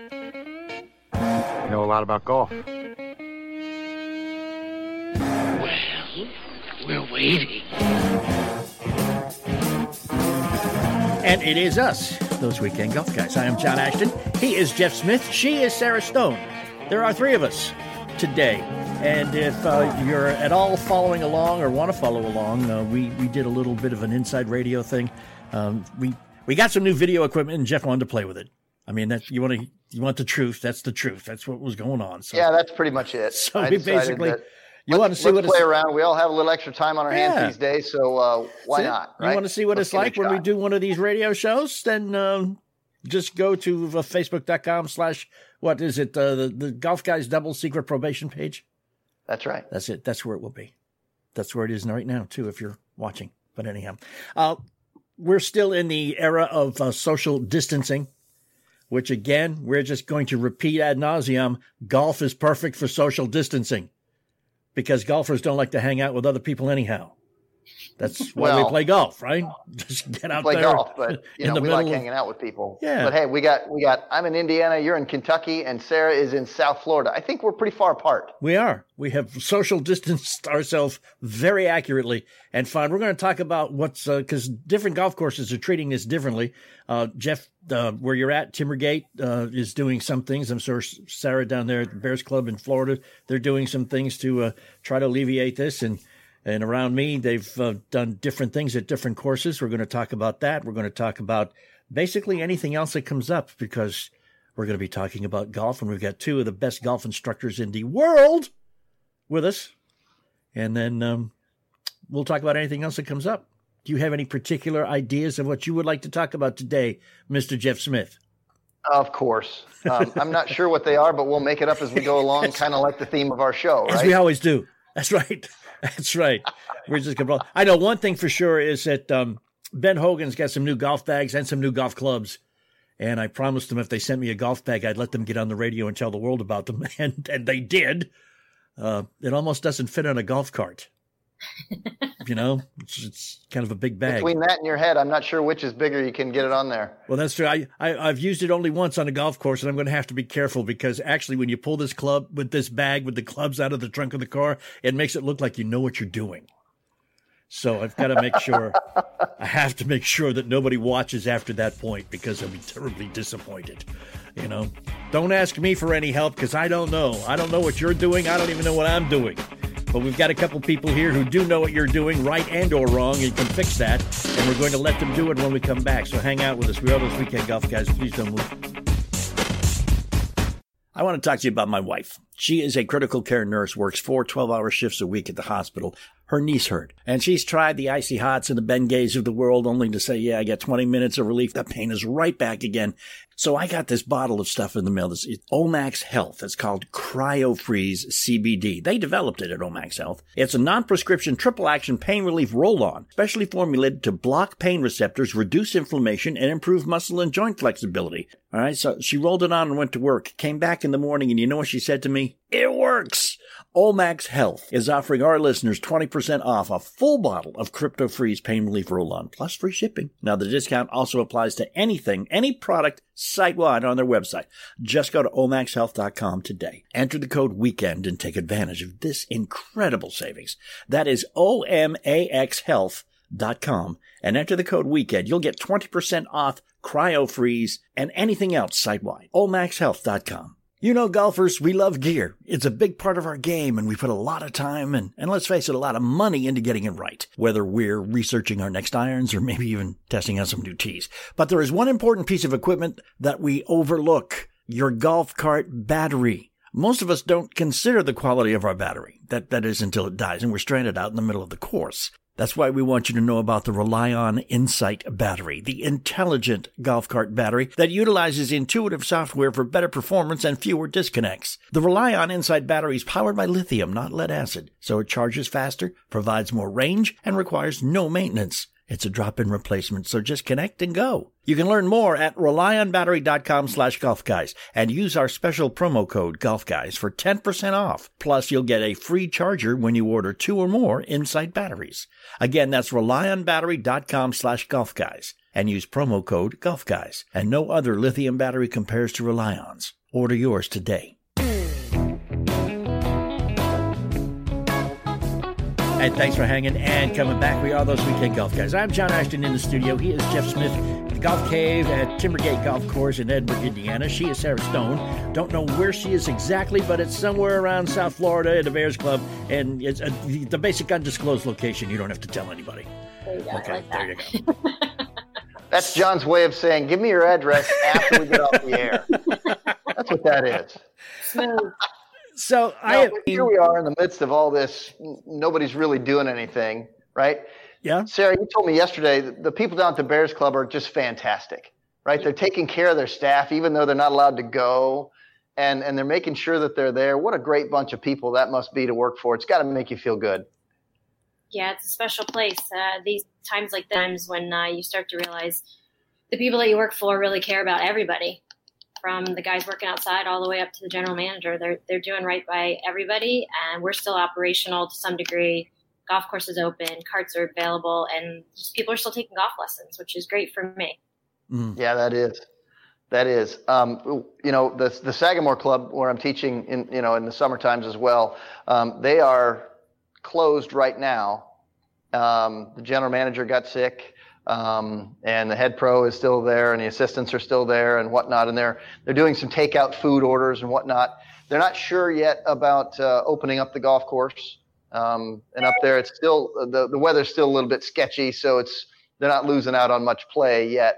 I know a lot about golf. Well, we're waiting. And it is us, those weekend golf guys. I am John Ashton. He is Jeff Smith. She is Sarah Stone. There are three of us today. And if you're at all following along or want to follow along, we did a little bit of an inside radio thing. We got some new video equipment, and Jeff wanted to play with it. I mean, that's, you want the truth. That's the truth. That's what was going on. So, yeah, that's pretty much it. So I basically, you want to see what it's like. Let's play around. We all have a little extra time on our hands these days, so why not? Right? You want to see what it's like when we do one of these radio shows? Then just go to facebook.com/ what is it? The Golf Guys Double Secret Probation page. That's right. That's it. That's where it will be. That's where it is right now, too, if you're watching. But anyhow, we're still in the era of social distancing, which, again, we're just going to repeat ad nauseum. Golf is perfect for social distancing because golfers don't like to hang out with other people anyhow. That's why we play golf, right? Just get out there. Play golf, but we like hanging out with people. Yeah. But hey, we got. I'm in Indiana. You're in Kentucky, and Sarah is in South Florida. I think we're pretty far apart. We are. We have social distanced ourselves very accurately and fine. We're going to talk about what's because different golf courses are treating this differently. Jeff, where you're at, Timbergate is doing some things. I'm sure Sarah down there at the Bears Club in Florida, they're doing some things to try to alleviate this . And around me, they've done different things at different courses. We're going to talk about that. We're going to talk about basically anything else that comes up because we're going to be talking about golf. And we've got two of the best golf instructors in the world with us. And then we'll talk about anything else that comes up. Do you have any particular ideas of what you would like to talk about today, Mr. Jeff Smith? Of course. I'm not sure what they are, but we'll make it up as we go along, kind of like the theme of our show, right? As we always do. That's right. That's right. We're just going to. I know one thing for sure is that Ben Hogan's got some new golf bags and some new golf clubs. And I promised them if they sent me a golf bag, I'd let them get on the radio and tell the world about them. And they did. It almost doesn't fit on a golf cart. You know, it's kind of a big bag. Between that and your head, I'm not sure which is bigger. You can get it on there. Well, that's true. I've used it only once on a golf course, and I'm going to have to be careful because actually when you pull this club with this bag with the clubs out of the trunk of the car, it makes it look like you know what you're doing. So I've got to make sure. I have to make sure that nobody watches after that point because I'll be terribly disappointed. You know, don't ask me for any help because I don't know. I don't know what you're doing. I don't even know what I'm doing. But we've got a couple people here who do know what you're doing, right and or wrong, and can fix that. And we're going to let them do it when we come back. So hang out with us. We are those weekend golf guys. Please don't move. I want to talk to you about my wife. She is a critical care nurse, works 4 12-hour shifts a week at the hospital. Her knee's hurt. And she's tried the icy hots and the Bengays of the world only to say, yeah, I got 20 minutes of relief. That pain is right back again. So I got this bottle of stuff in the mail. It's Omax Health. It's called CryoFreeze CBD. They developed it at Omax Health. It's a non-prescription triple-action pain relief roll-on, specially formulated to block pain receptors, reduce inflammation, and improve muscle and joint flexibility. All right, so she rolled it on and went to work. Came back in the morning, and you know what she said to me? It works! Omax Health is offering our listeners 20% off a full bottle of CryptoFreeze Pain Relief Roll-On, plus free shipping. Now, the discount also applies to anything, any product, site-wide on their website. Just go to omaxhealth.com today. Enter the code WEEKEND and take advantage of this incredible savings. That is omaxhealth.com. And enter the code WEEKEND. You'll get 20% off CryoFreeze and anything else site-wide. omaxhealth.com. You know, golfers, we love gear. It's a big part of our game, and we put a lot of time and let's face it, a lot of money into getting it right, whether we're researching our next irons or maybe even testing out some new tees. But there is one important piece of equipment that we overlook, your golf cart battery. Most of us don't consider the quality of our battery. That is until it dies, and we're stranded out in the middle of the course. That's why we want you to know about the ReliOn Insight battery, the intelligent golf cart battery that utilizes intuitive software for better performance and fewer disconnects. The ReliOn Insight battery is powered by lithium, not lead acid, so it charges faster, provides more range, and requires no maintenance. It's a drop-in replacement, so just connect and go. You can learn more at relionbattery.com/golfguys and use our special promo code GOLFGUYS for 10% off. Plus, you'll get a free charger when you order 2 or more Insight batteries. Again, that's relionbattery.com/golfguys. and use promo code GolfGuys. And no other lithium battery compares to ReliOn's. Order yours today. And thanks for hanging and coming back. We are those weekend golf guys. I'm John Ashton in the studio. He is Jeff Smith at the Golf Cave at Timbergate Golf Course in Edinburgh, Indiana. She is Sarah Stone. Don't know where she is exactly, but it's somewhere around South Florida at the Bears Club. And it's the basic undisclosed location. You don't have to tell anybody. There you go. Okay, like there you go. That's John's way of saying, give me your address after we get off the air. That's what that is. Smooth. So here we are in the midst of all this. Nobody's really doing anything, right? Yeah. Sarah, you told me yesterday that the people down at the Bears Club are just fantastic, right? Yeah. They're taking care of their staff, even though they're not allowed to go, and they're making sure that they're there. What a great bunch of people that must be to work for. It's got to make you feel good. Yeah, it's a special place. These times like times when you start to realize the people that you work for really care about everybody. From the guys working outside all the way up to the general manager, they're doing right by everybody, and we're still operational to some degree. Golf course is open, carts are available, and just people are still taking golf lessons, which is great for me. Mm. Yeah, that is. The Sagamore Club where I'm teaching in the summer times as well, they are closed right now. The general manager got sick. And the head pro is still there, and the assistants are still there and whatnot. And they're doing some takeout food orders and whatnot. They're not sure yet about opening up the golf course. And up there, it's still the weather's still a little bit sketchy, so they're not losing out on much play yet.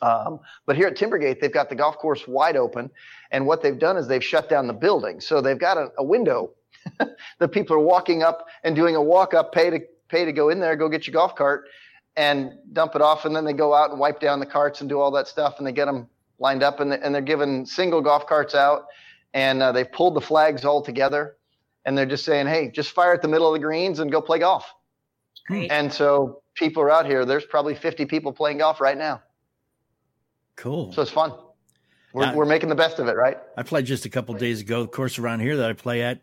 But here at Timbergate, they've got the golf course wide open, and what they've done is they've shut down the building. So they've got a window that people are walking up and doing a walk up, pay to go in there, go get your golf cart, and dump it off, and then they go out and wipe down the carts and do all that stuff, and they get them lined up, and they're giving single golf carts out, and they've pulled the flags all together, and they're just saying, hey, just fire at the middle of the greens and go play golf. Great. And so people are out here. There's probably 50 people playing golf right now. Cool. So it's fun. We're making the best of it, right? I played just a couple days ago. The course around here that I play at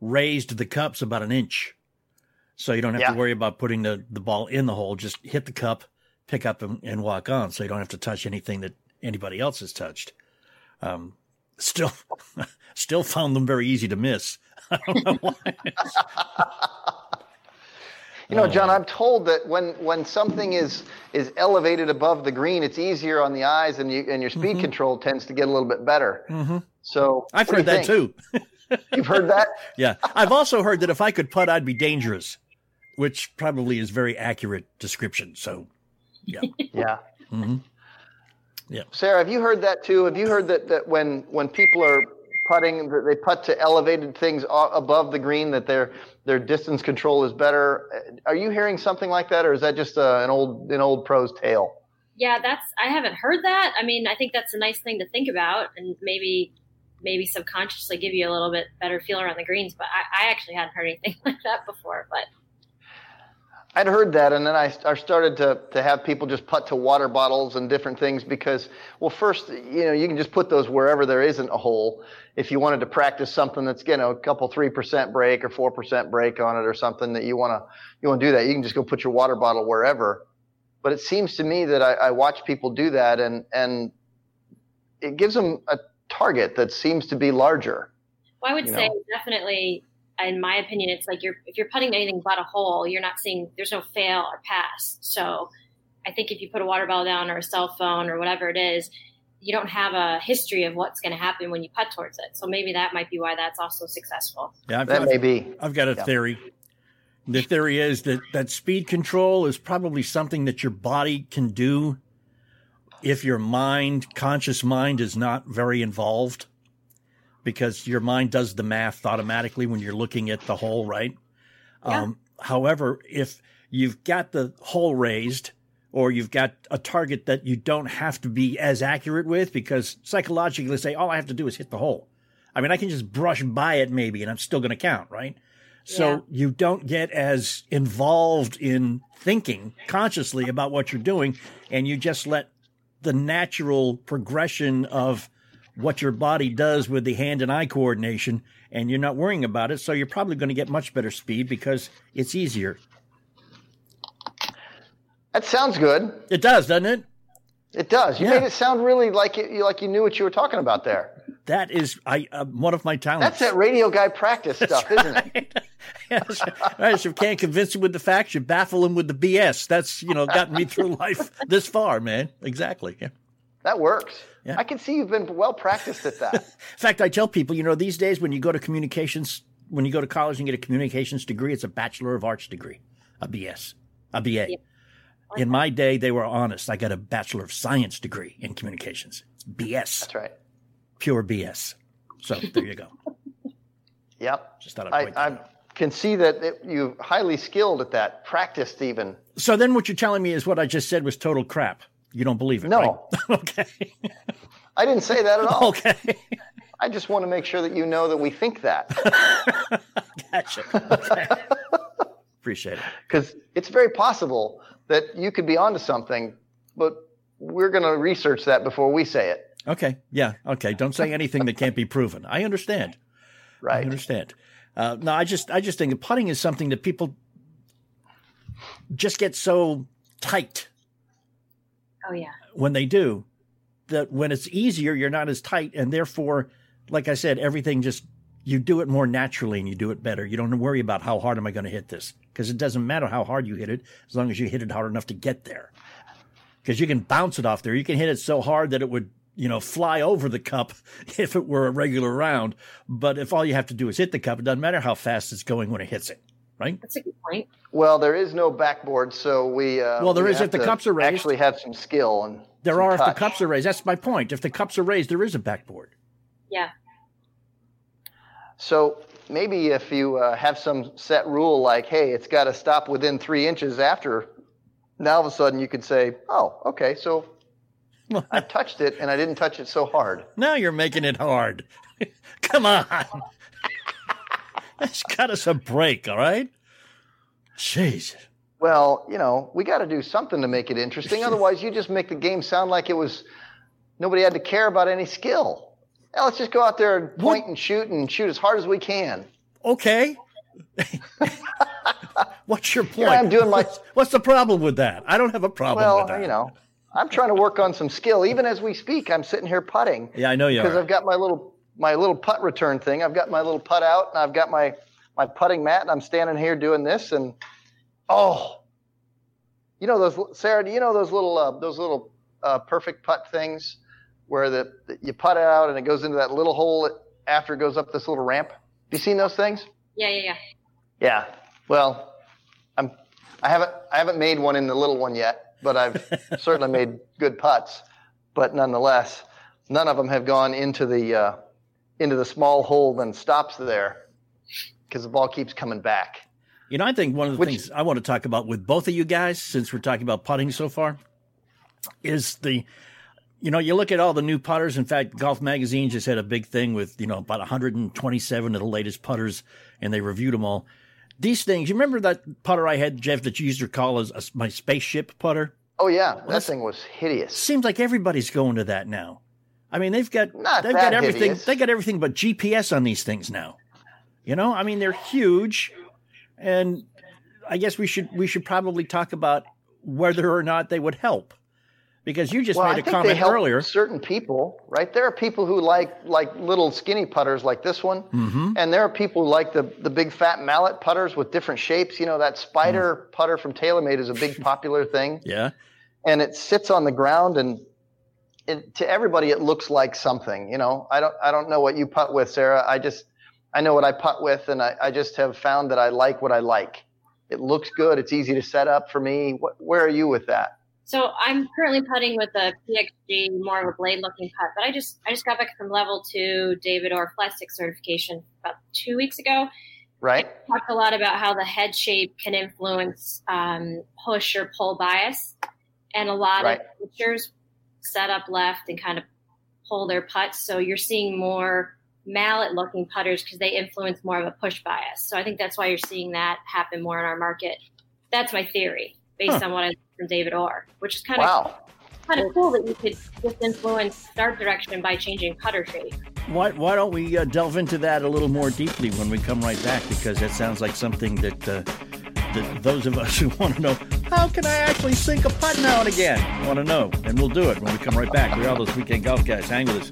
raised the cups about an inch. So you don't have to worry about putting the ball in the hole. Just hit the cup, pick up, and walk on. So you don't have to touch anything that anybody else has touched. Still found them very easy to miss. I don't know why. John, I'm told that when something is elevated above the green, it's easier on the eyes, and your speed control tends to get a little bit better. Mm-hmm. So I've heard that too. You've heard that? Yeah. I've also heard that if I could putt, I'd be dangerous. Which probably is very accurate description. So, yeah. Yeah. Mm-hmm. Yeah. Sarah, have you heard that too? Have you heard that when people are putting, they putt to elevated things above the green, that their distance control is better? Are you hearing something like that, or is that just an old pro's tale? Yeah, I haven't heard that. I mean, I think that's a nice thing to think about, and maybe subconsciously give you a little bit better feel around the greens, but I actually hadn't heard anything like that before. But I'd heard that, and then I started to have people just putt to water bottles and different things because, well, first, you can just put those wherever there isn't a hole. If you wanted to practice something that's, a couple 3% break or 4% break on it or something that you want to do that, you can just go put your water bottle wherever. But it seems to me that I watch people do that, and it gives them a target that seems to be larger. Well, I would say definitely, in my opinion, it's like if you're putting anything but a hole, you're not seeing, there's no fail or pass. So I think if you put a water bottle down or a cell phone or whatever it is, you don't have a history of what's going to happen when you putt towards it. So maybe that might be why that's also successful. Yeah, I've got a theory. The theory is that speed control is probably something that your body can do if your conscious mind is not very involved, because your mind does the math automatically when you're looking at the hole, right? Yeah. However, if you've got the hole raised, or you've got a target that you don't have to be as accurate with, because psychologically say, all I have to do is hit the hole. I mean, I can just brush by it maybe, and I'm still going to count, right? Yeah. So you don't get as involved in thinking consciously about what you're doing, and you just let the natural progression of what your body does with the hand and eye coordination, and you're not worrying about it. So you're probably going to get much better speed because it's easier. That sounds good. It does, doesn't it? It does. You made it sound really like you knew what you were talking about there. That is one of my talents. That's that radio guy practice stuff, isn't it? Yes. Right, so if you can't convince him with the facts, you baffle him with the BS. That's, gotten me through life this far, man. Exactly. Yeah. That works. Yeah. I can see you've been well practiced at that. In fact, I tell people, these days when you go to communications, when you go to college and get a communications degree, it's a Bachelor of Arts degree, a BS, a BA. Yeah. In my day, they were honest. I got a Bachelor of Science degree in communications. It's BS. That's right. Pure BS. So there you go. Yep. Just thought I'd point that out. I can see that you're highly skilled at that, practiced even. So then what you're telling me is what I just said was total crap. You don't believe it, no. Right? Okay. I didn't say that at all. Okay. I just want to make sure that you know that we think that. Gotcha. Okay. Appreciate it. Because it's very possible that you could be onto something, but we're going to research that before we say it. Okay. Yeah. Okay. Don't say anything that can't be proven. I understand. Right. I understand. No, I just think that putting is something that people just get so tight. Oh yeah. When they do, that when it's easier, you're not as tight, and therefore, like I said, everything just you do it more naturally and you do it better. You don't worry about how hard am I going to hit this, because it doesn't matter how hard you hit it as long as you hit it hard enough to get there. Because you can bounce it off there. You can hit it so hard that it would, fly over the cup if it were a regular round. But if all you have to do is hit the cup, it doesn't matter how fast it's going when it hits it. Right? That's a good point. Well, there is no backboard, so we there is if the cups are raised. Actually have some skill and there are touch. If the cups are raised. That's my point. If the cups are raised, there is a backboard. Yeah. So maybe if you have some set rule like, hey, it's got to stop within 3 inches after, now all of a sudden you could say, oh, okay, so I touched it and I didn't touch it so hard. Now you're making it hard. Come on. That's got us a break, all right? Jeez. Well, we got to do something to make it interesting. Otherwise, you just make the game sound like it was nobody had to care about any skill. Now, let's just go out there and point and shoot as hard as we can. Okay. What's your point? I'm doing what's the problem with that? I don't have a problem with that. I'm trying to work on some skill. Even as we speak, I'm sitting here putting. Yeah, I know you are. Because I've got my little putt return thing. I've got my little putt out, and I've got my putting mat, and I'm standing here doing this. And Sarah, do you know those little perfect putt things where you putt it out and it goes into that little hole after it goes up this little ramp? Have you seen those things? Yeah. Yeah. Well, I haven't made one in the little one yet, but I've certainly made good putts. But nonetheless, none of them have gone into the small hole and stops there because the ball keeps coming back. I think one of the things I want to talk about with both of you guys, since we're talking about putting so far, is the, you look at all the new putters. In fact, Golf Magazine just had a big thing with, about 127 of the latest putters, and they reviewed them all. These things, you remember that putter I had, Jeff, that you used to call as my spaceship putter? Oh, yeah. Well, that thing was hideous. Seems like everybody's going to that now. I mean, they've got everything. Hideous. They got everything but GPS on these things now. I mean, they're huge, and I guess we should probably talk about whether or not they would help, because you just made a comment they help earlier. Certain people, right? There are people who like little skinny putters like this one, mm-hmm. and there are people who like the big fat mallet putters with different shapes. That Spider putter from TaylorMade is a big popular thing. Yeah, and it sits on the ground and. To everybody, it looks like something, I don't know what you putt with, Sarah. I know what I putt with, and I just have found that I like what I like. It looks good. It's easy to set up for me. Where are you with that? So I'm currently putting with a PXG, more of a blade-looking putt, but I just got back from level 2 David Orr plastic certification about 2 weeks ago. Right. I talked a lot about how the head shape can influence push or pull bias, and a lot of pitchers set up left and kind of pull their putts. So you're seeing more mallet-looking putters because they influence more of a push bias. So I think that's why you're seeing that happen more in our market. That's my theory based on what I learned from David Orr, which is kind of cool that you could just influence start direction by changing putter shape. Why don't we delve into that a little more deeply when we come right back, because that sounds like something that those of us who want to know How can I actually sink a putt now and again? I want to know, and we'll do it when we come right back. We're all those weekend golf guys. Hang with us.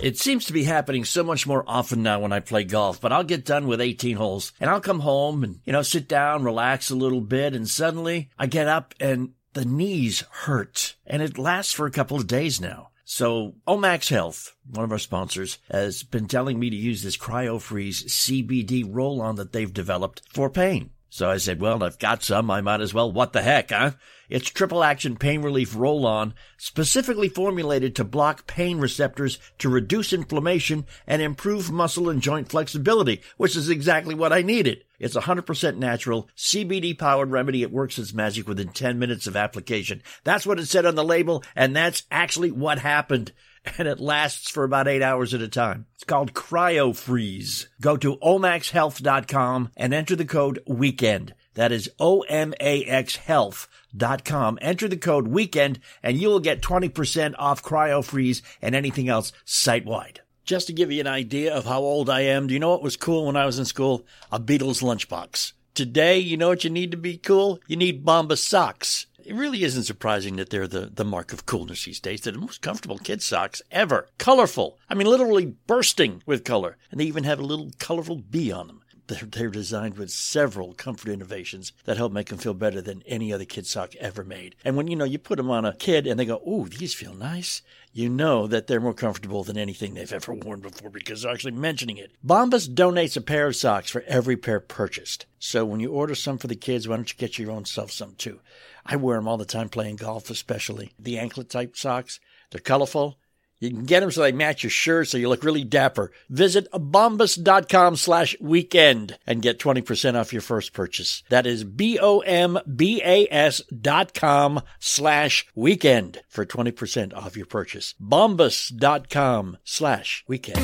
It seems to be happening so much more often now when I play golf, but I'll get done with 18 holes, and I'll come home and, sit down, relax a little bit, and suddenly I get up and the knees hurt, and it lasts for a couple of days now. So Omax Health, one of our sponsors, has been telling me to use this CryoFreeze CBD roll-on that they've developed for pain. So I said, well, I've got some. I might as well. What the heck, huh? It's triple-action pain relief roll-on specifically formulated to block pain receptors to reduce inflammation and improve muscle and joint flexibility, which is exactly what I needed. It's 100% natural, CBD-powered remedy. It works its magic within 10 minutes of application. That's what it said on the label, and that's actually what happened. And it lasts for about 8 hours at a time. It's called CryoFreeze. Go to omaxhealth.com and enter the code WEEKEND. That is omaxhealth.com. Enter the code WEEKEND, and you will get 20% off CryoFreeze and anything else site-wide. Just to give you an idea of how old I am, do you know what was cool when I was in school? A Beatles lunchbox. Today, you know what you need to be cool? You need Bombas socks. It really isn't surprising that they're the mark of coolness these days. They're the most comfortable kid socks ever. Colorful. I mean, literally bursting with color. And they even have a little colorful bee on them. They're designed with several comfort innovations that help make them feel better than any other kid sock ever made. And when, you put them on a kid and they go, ooh, these feel nice, you know that they're more comfortable than anything they've ever worn before because they're actually mentioning it. Bombas donates a pair of socks for every pair purchased. So when you order some for the kids, why don't you get your own self some too? I wear them all the time playing golf especially. The anklet-type socks, they're colorful. You can get them so they match your shirt so you look really dapper. Visit bombas.com/weekend and get 20% off your first purchase. That is bombas.com/weekend for 20% off your purchase. Bombas.com/weekend.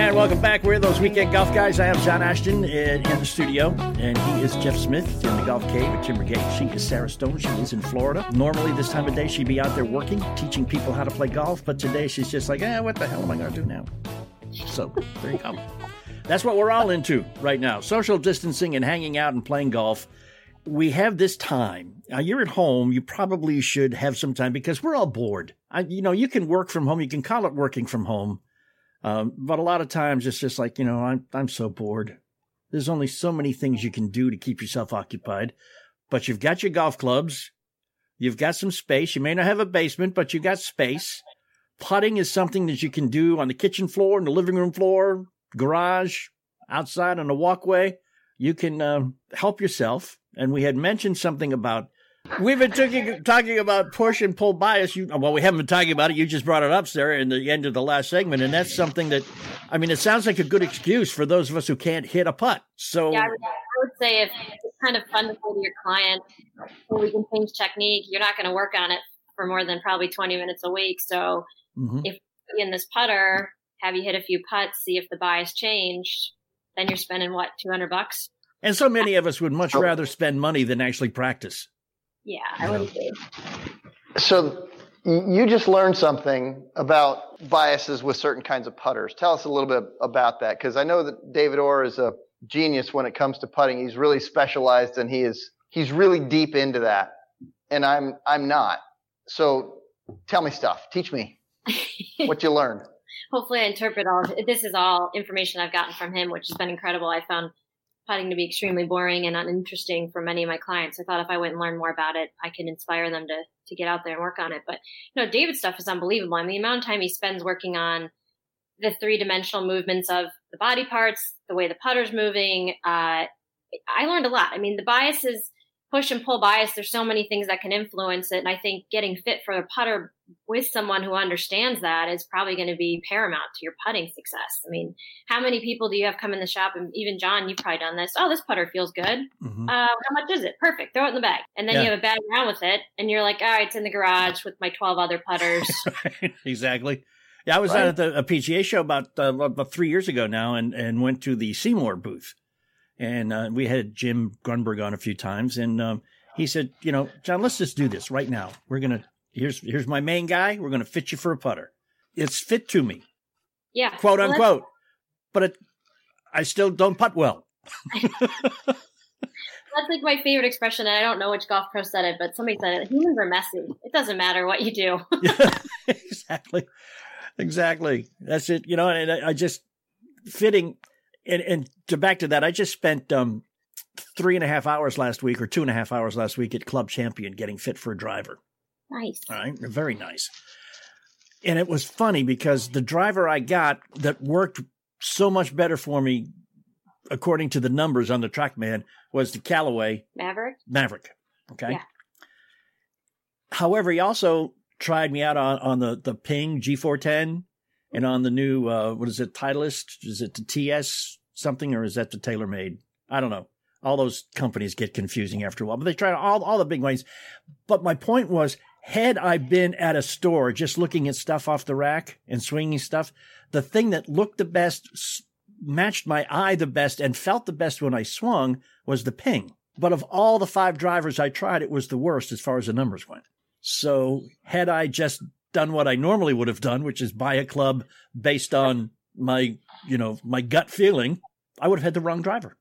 And welcome back. We're those weekend golf guys. I have John Ashton in the studio, and he is Jeff Smith in the Golf Cave at Timbergate. She is Sarah Stone. She is in Florida. Normally this time of day she'd be out there working, teaching people how to play golf, but today she's just like, what the hell am I going to do now? So there you go. That's what we're all into right now, social distancing and hanging out and playing golf. We have this time. Now, you're at home. You probably should have some time because we're all bored. You can work from home. You can call it working from home. But a lot of times it's just like, I'm so bored. There's only so many things you can do to keep yourself occupied, but you've got your golf clubs. You've got some space. You may not have a basement, but you got space. Putting is something that you can do on the kitchen floor, on the living room floor, garage, outside on the walkway. You can help yourself. And we had mentioned something about, we've been talking about push and pull bias. We haven't been talking about it. You just brought it up, Sarah, in the end of the last segment. And that's something that, it sounds like a good excuse for those of us who can't hit a putt. So yeah, I would say it's kind of fun to play to your client. Well, we can change technique. You're not going to work on it for more than probably 20 minutes a week. So if in this putter, have you hit a few putts, see if the bias changed, then you're spending, $200? And so many of us would much rather spend money than actually practice. Yeah, I would agree. So you just learned something about biases with certain kinds of putters. Tell us a little bit about that, because I know that David Orr is a genius when it comes to putting. He's really specialized, and he's really deep into that. And I'm not. So tell me stuff. Teach me what you learned. Hopefully I interpret this is all information I've gotten from him, which has been incredible. I found putting to be extremely boring and uninteresting for many of my clients. I thought if I went and learned more about it, I could inspire them to get out there and work on it. But David's stuff is unbelievable. The amount of time he spends working on the three-dimensional movements of the body parts, the way the putter's moving. I learned a lot. The biases, push and pull bias, there's so many things that can influence it. And I think getting fit for a putter with someone who understands that is probably going to be paramount to your putting success. How many people do you have come in the shop? And even John, you've probably done this. Oh, this putter feels good. How much is it? Perfect. Throw it in the bag. And then you have a bad round with it. And you're like, all right, it's in the garage with my 12 other putters. Right. Exactly. Yeah. I was out at a PGA show about 3 years ago now and went to the Seymour booth. And we had Jim Grunberg on a few times, and he said, John, let's just do this right now. We're going to – here's my main guy. We're going to fit you for a putter. It's fit to me. Yeah. Quote, unquote. But I still don't putt well. That's like my favorite expression, and I don't know which golf pro said it, but somebody said it. Humans are messy. It doesn't matter what you do. Yeah, exactly. That's it. You know, and I just fitting and to back to that, I just spent 3.5 hours last week or 2.5 hours last week at Club Champion getting fit for a driver. Nice. All right. Very nice. And it was funny because the driver I got that worked so much better for me, according to the numbers on the TrackMan, was the Callaway Maverick. Okay. Yeah. However, he also tried me out on the Ping G410 and on the new, what is it, Titleist? Is it the TS something or is that the TaylorMade? I don't know. All those companies get confusing after a while, but they tried all the big ones. But my point was, had I been at a store just looking at stuff off the rack and swinging stuff, the thing that looked the best, matched my eye the best, and felt the best when I swung was the Ping. But of all the 5 drivers I tried, it was the worst as far as the numbers went. So had I just done what I normally would have done, which is buy a club based on my, you know, my gut feeling, I would have had the wrong driver.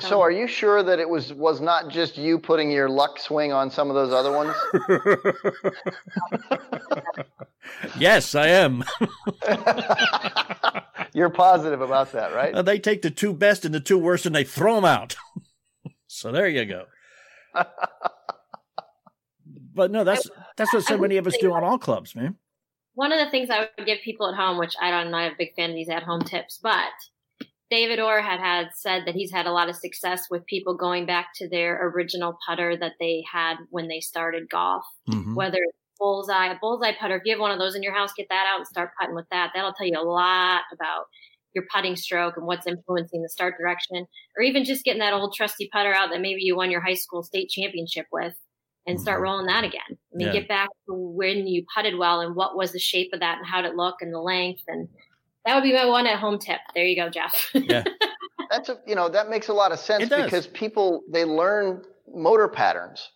So are you sure that it was not just you putting your luck swing on some of those other ones? Yes, I am. You're positive about that, right? They take the 2 best and the 2 worst and they throw them out. So there you go. But no, that's what so many of us do on all clubs, man. One of the things I would give people at home, which I don't know, I'm a big fan of these at-home tips, but David Orr had said that he's had a lot of success with people going back to their original putter that they had when they started golf, mm-hmm. whether it's a bullseye putter. If you have one of those in your house, get that out and start putting with that. That'll tell you a lot about your putting stroke and what's influencing the start direction, or even just getting that old trusty putter out that maybe you won your high school state championship with and start rolling that again. I mean, Get back to when you putted well and what was the shape of that and how did it look and the length, and that would be my one at home tip. There you go, Jeff. Yeah. That makes a lot of sense because people, they learn motor patterns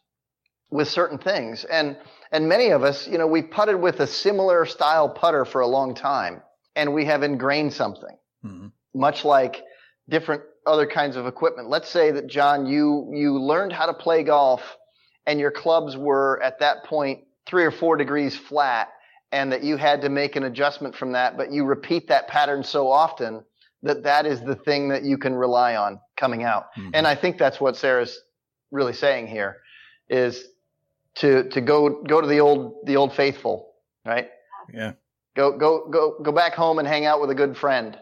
with certain things. And many of us, we putted with a similar style putter for a long time and we have ingrained something, mm-hmm. much like different other kinds of equipment. Let's say that, John, you learned how to play golf and your clubs were at that point 3 or 4 degrees flat, and that you had to make an adjustment from that, but you repeat that pattern so often that is the thing that you can rely on coming out. Mm-hmm. And I think that's what Sarah's really saying here is to go to the old faithful, right? Yeah. Go back home and hang out with a good friend,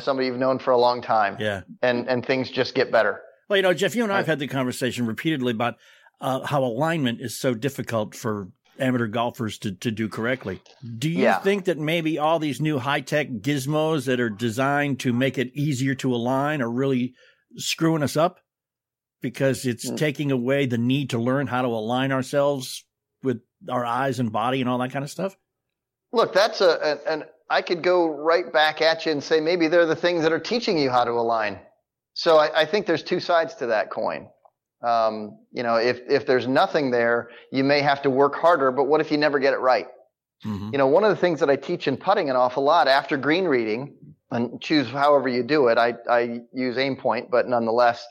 somebody you've known for a long time. Yeah. And things just get better. Well, Jeff, you and I have had the conversation repeatedly about how alignment is so difficult for amateur golfers to do correctly. Do you think that maybe all these new high-tech gizmos that are designed to make it easier to align are really screwing us up because it's taking away the need to learn how to align ourselves with our eyes and body and all that kind of stuff? Look, that's I could go right back at you and say maybe they're the things that are teaching you how to align. So I think there's 2 sides to that coin. If there's nothing there, you may have to work harder, but what if you never get it right? Mm-hmm. One of the things that I teach in putting an awful lot after green reading, and choose however you do it, I use aim point, but nonetheless,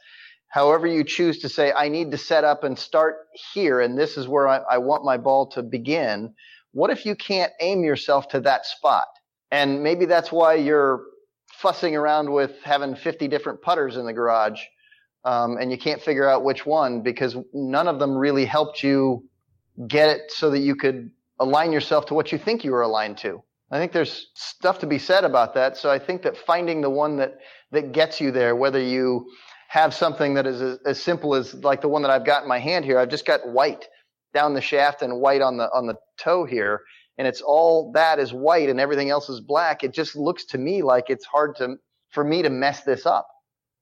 however you choose to say, I need to set up and start here, and this is where I want my ball to begin. What if you can't aim yourself to that spot? And maybe that's why you're fussing around with having 50 different putters in the garage. And you can't figure out which one because none of them really helped you get it so that you could align yourself to what you think you were aligned to. I think there's stuff to be said about that. So I think that finding the one that gets you there, whether you have something that is as simple as like the one that I've got in my hand here, I've just got white down the shaft and white on the toe here. And it's all that is white and everything else is black. It just looks to me like it's hard for me to mess this up.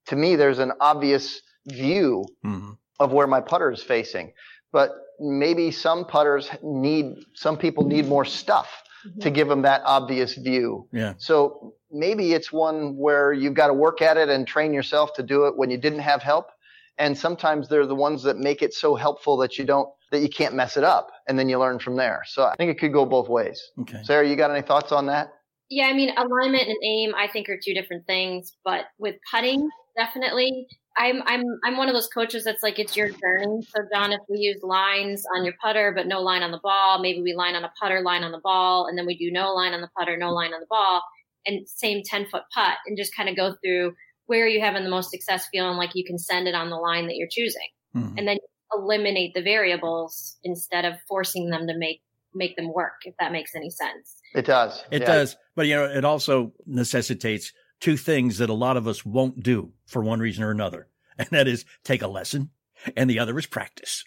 To me, there's an obvious view mm-hmm. of where my putter is facing, but maybe some people need more stuff mm-hmm. to give them that obvious view. Yeah. So maybe it's one where you've got to work at it and train yourself to do it when you didn't have help. And sometimes they're the ones that make it so helpful that you can't mess it up, and then you learn from there. So I think it could go both ways. Okay. Sarah, you got any thoughts on that? Yeah, I mean, alignment and aim, I think, are two different things. But with putting, definitely, I'm one of those coaches that's like, it's your journey. So, John, if we use lines on your putter, but no line on the ball, maybe we line on a putter, line on the ball, and then we do no line on the putter, no line on the ball, and same 10-foot putt, and just kind of go through where are you having the most success feeling like you can send it on the line that you're choosing. Mm-hmm. And then eliminate the variables instead of forcing them to make them work, if that makes any sense. It does. It does. But, you know, it also necessitates two things that a lot of us won't do for one reason or another. And that is take a lesson. And the other is practice.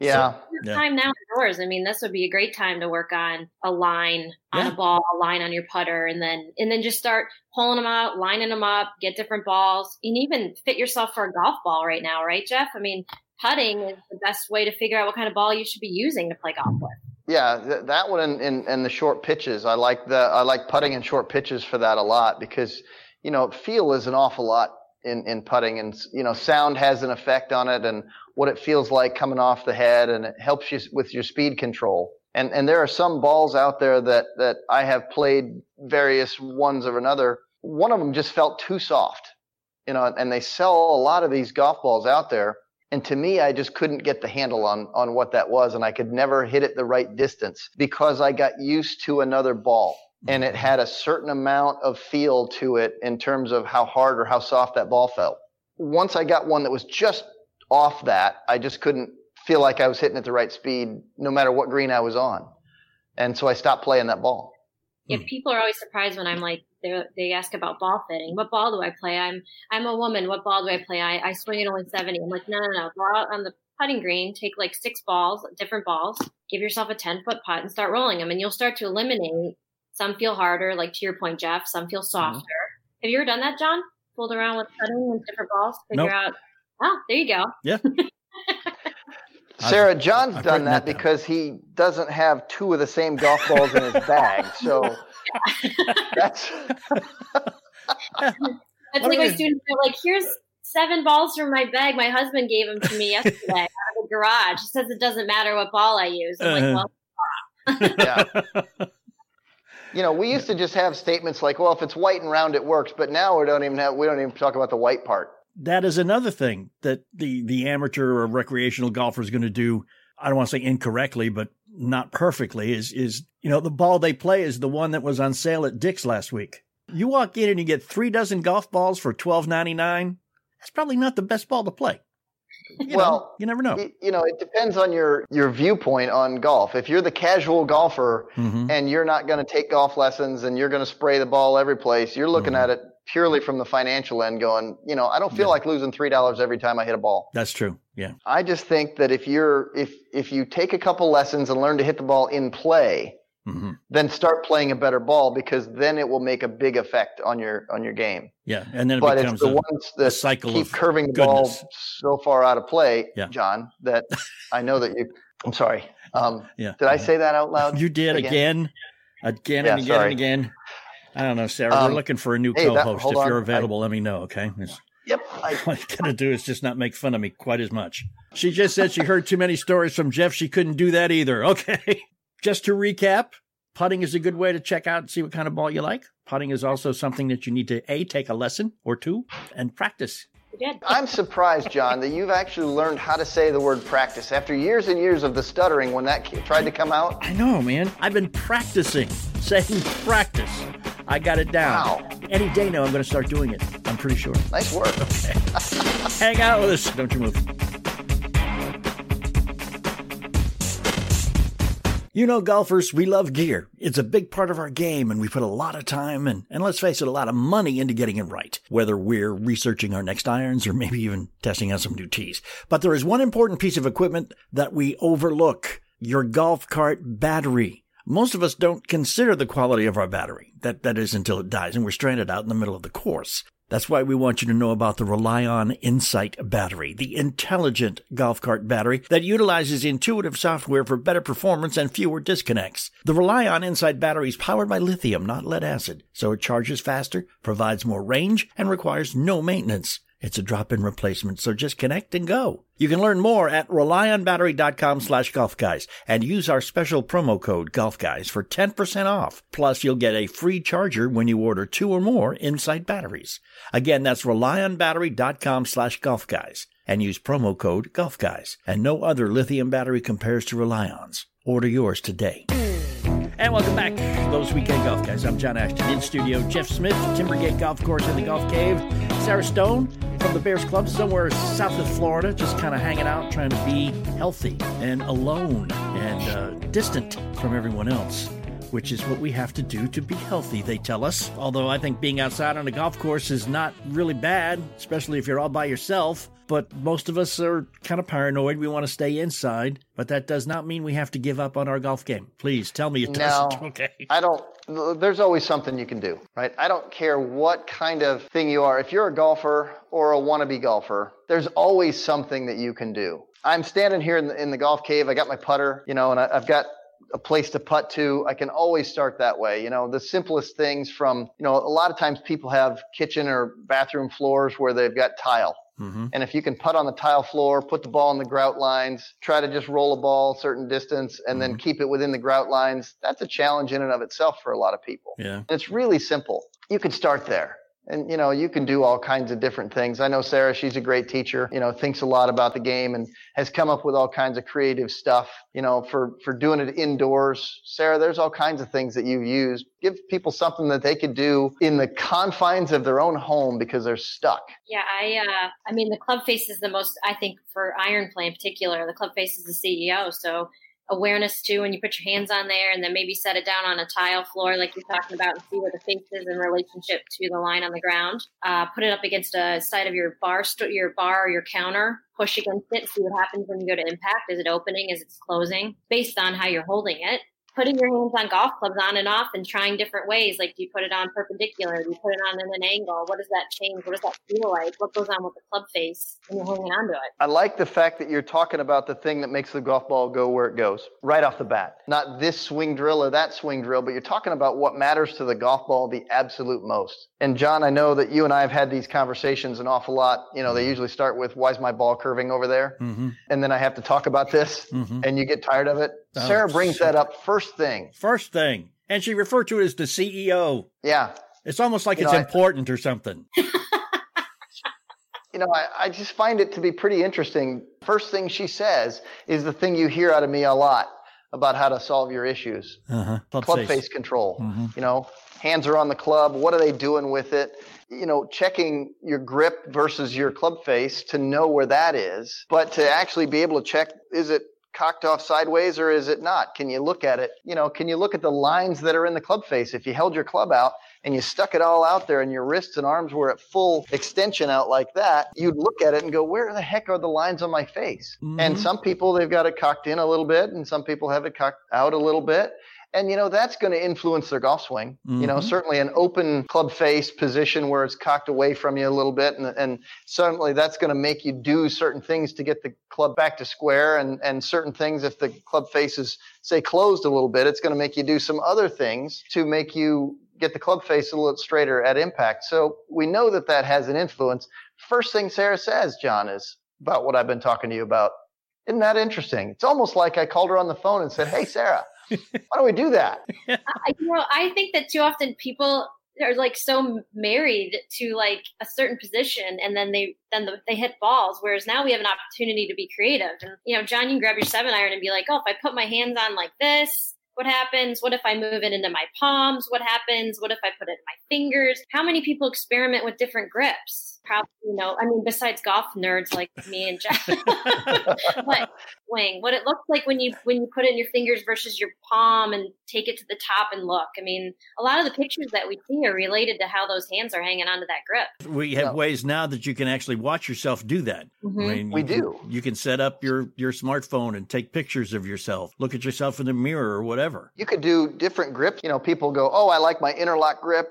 Yeah. So, time now indoors. I mean, this would be a great time to work on a line on a ball, a line on your putter, and then just start pulling them out, lining them up, get different balls, and even fit yourself for a golf ball right now, right, Jeff? I mean, putting is the best way to figure out what kind of ball you should be using to play golf with. Yeah, that one and the short pitches. I like putting and short pitches for that a lot because, you know, feel is an awful lot in putting, and, you know, sound has an effect on it and what it feels like coming off the head, and it helps you with your speed control. And there are some balls out there that I have played various ones or another. One of them just felt too soft, you know, and they sell a lot of these golf balls out there. And to me, I just couldn't get the handle on what that was. And I could never hit it the right distance because I got used to another ball. And it had a certain amount of feel to it in terms of how hard or how soft that ball felt. Once I got one that was just off that, I just couldn't feel like I was hitting at the right speed no matter what green I was on. And so I stopped playing that ball. Yeah, people are always surprised when I'm like, they ask about ball fitting. What ball do I play? I'm a woman. What ball do I play? I swing at only 70. I'm like, no. Go out on the putting green, take like 6 balls, different balls, give yourself a 10-foot putt and start rolling them. And you'll start to eliminate. Some feel harder, like to your point, Jeff. Some feel softer. Mm-hmm. Have you ever done that, John? Fooled around with putting and different balls, figure out. Oh, there you go. Yeah. Sarah, John's done that because he doesn't have 2 of the same golf balls in his bag. So that's like my students are like, here's 7 balls from my bag. My husband gave them to me yesterday out of the garage. He says it doesn't matter what ball I use. I'm like, well, yeah. You know, we used to just have statements like, well, if it's white and round, it works. But now we don't even talk about the white part. That is another thing that the amateur or recreational golfer is going to do. I don't want to say incorrectly, but not perfectly is, you know, the ball they play is the one that was on sale at Dick's last week. You walk in and you get 3 dozen golf balls for $12.99. That's probably not the best ball to play. You never know. You know, it depends on your viewpoint on golf. If you're the casual golfer and you're not going to take golf lessons and you're going to spray the ball every place, you're looking at it purely from the financial end going, you know, I don't feel like losing $3 every time I hit a ball. That's true. Yeah. I just think that if you take a couple lessons and learn to hit the ball in play, then start playing a better ball because then it will make a big effect on your game. Yeah, and then it becomes it's the ones that cycle keep curving the ball so far out of play, John, that I know that you – I'm sorry. Did I say that out loud? You did again. I don't know, Sarah. We're looking for a new co-host. If you're available, let me know, okay? Yep. All you got to do is just not make fun of me quite as much. She just said she heard too many stories from Jeff. She couldn't do that either. Okay. Just to recap, putting is a good way to check out and see what kind of ball you like. Putting is also something that you need to, A, take a lesson or 2 and practice. I'm surprised, John, that you've actually learned how to say the word practice after years and years of the stuttering when that tried to come out. I know, man. I've been practicing saying practice. I got it down. Wow. Any day now I'm going to start doing it. I'm pretty sure. Nice work. Okay. Hang out with us. Don't you move. You know, golfers, we love gear. It's a big part of our game, and we put a lot of time and let's face it, a lot of money into getting it right, whether we're researching our next irons or maybe even testing out some new tees. But there is one important piece of equipment that we overlook, your golf cart battery. Most of us don't consider the quality of our battery. That is until it dies, and we're stranded out in the middle of the course. That's why we want you to know about the ReliOn Insight battery, the intelligent golf cart battery that utilizes intuitive software for better performance and fewer disconnects. The ReliOn Insight battery is powered by lithium, not lead acid, so it charges faster, provides more range, and requires no maintenance. It's a drop-in replacement, so just connect and go. You can learn more at relionbattery.com/golfguys and use our special promo code GOLFGUYS for 10% off. Plus, you'll get a free charger when you order two or more Insight batteries. Again, that's relionbattery.com/golfguys and use promo code GOLFGUYS. And no other lithium battery compares to ReliOn's. Order yours today. And welcome back to Those Weekend Golf Guys. I'm John Ashton in studio. Jeff Smith, Timbergate Golf Course in the Golf Cave. Sarah Stone from the Bears Club, somewhere south of Florida, just kind of hanging out, trying to be healthy and alone and distant from everyone else, which is what we have to do to be healthy, they tell us. Although I think being outside on a golf course is not really bad, especially if you're all by yourself. But most of us are kind of paranoid. We want to stay inside, but that does not mean we have to give up on our golf game. Please tell me it doesn't. Okay. I don't. There's always something you can do, right? I don't care what kind of thing you are. If you're a golfer or a wannabe golfer, there's always something that you can do. I'm standing here in the golf cave. I got my putter, and I've got a place to putt to. I can always start that way. The simplest things from, a lot of times people have kitchen or bathroom floors where they've got tile. Mm-hmm. And if you can putt on the tile floor, put the ball in the grout lines, try to just roll a ball a certain distance and then keep it within the grout lines, that's a challenge in and of itself for a lot of people. Yeah. And it's really simple. You can start there. And, you can do all kinds of different things. I know Sarah, she's a great teacher, thinks a lot about the game and has come up with all kinds of creative stuff, for doing it indoors. Sarah, there's all kinds of things that you use. Give people something that they could do in the confines of their own home because they're stuck. Yeah, I mean, the club face is the most, I think, for iron play in particular, the club face is the CEO. So awareness too, when you put your hands on there and then maybe set it down on a tile floor like you're talking about and see where the face is in relationship to the line on the ground. Put it up against a side of your bar or your counter. Push against it, see what happens when you go to impact. Is it opening? Is it closing? Based on how you're holding it. Putting your hands on golf clubs on and off and trying different ways. Like, do you put it on perpendicular? Do you put it on in an angle? What does that change? What does that feel like? What goes on with the club face when you're holding on to it? I like the fact that you're talking about the thing that makes the golf ball go where it goes right off the bat. Not this swing drill or that swing drill, but you're talking about what matters to the golf ball the absolute most. And John, I know that you and I have had these conversations an awful lot. They usually start with, why is my ball curving over there? Mm-hmm. And then I have to talk about this and you get tired of it. Oh, Sarah brings that up first thing. And she referred to it as the CEO. Yeah. It's almost like it's important or something. I just find it to be pretty interesting. First thing she says is the thing you hear out of me a lot about how to solve your issues. Uh-huh. Club face control, hands are on the club. What are they doing with it? Checking your grip versus your club face to know where that is, but to actually be able to check, is it cocked off sideways or is it not? Can you look at it? Can you look at the lines that are in the club face? If you held your club out and you stuck it all out there and your wrists and arms were at full extension out like that, you'd look at it and go, where the heck are the lines on my face? Mm-hmm. And some people, they've got it cocked in a little bit and some people have it cocked out a little bit. And, that's going to influence their golf swing. Mm-hmm. Certainly an open club face position where it's cocked away from you a little bit. And certainly that's going to make you do certain things to get the club back to square. And certain things, if the club face is, say, closed a little bit, it's going to make you do some other things to make you get the club face a little straighter at impact. So we know that has an influence. First thing Sarah says, John, is about what I've been talking to you about. Isn't that interesting? It's almost like I called her on the phone and said, hey, Sarah. Why do we do that? I think that too often people are like so married to like a certain position and then they hit balls. Whereas now we have an opportunity to be creative. And, John, you can grab your 7-iron and be like, oh, if I put my hands on like this, what happens? What if I move it into my palms? What happens? What if I put it in my fingers? How many people experiment with different grips? Probably, besides golf nerds like me and Jeff. What it looks like when you put it in your fingers versus your palm and take it to the top and look. I mean, a lot of the pictures that we see are related to how those hands are hanging onto that grip. We have ways now that you can actually watch yourself do that. Mm-hmm. I mean, we do. You can set up your smartphone and take pictures of yourself, look at yourself in the mirror or whatever. You could do different grips. People go, oh, I like my interlock grip.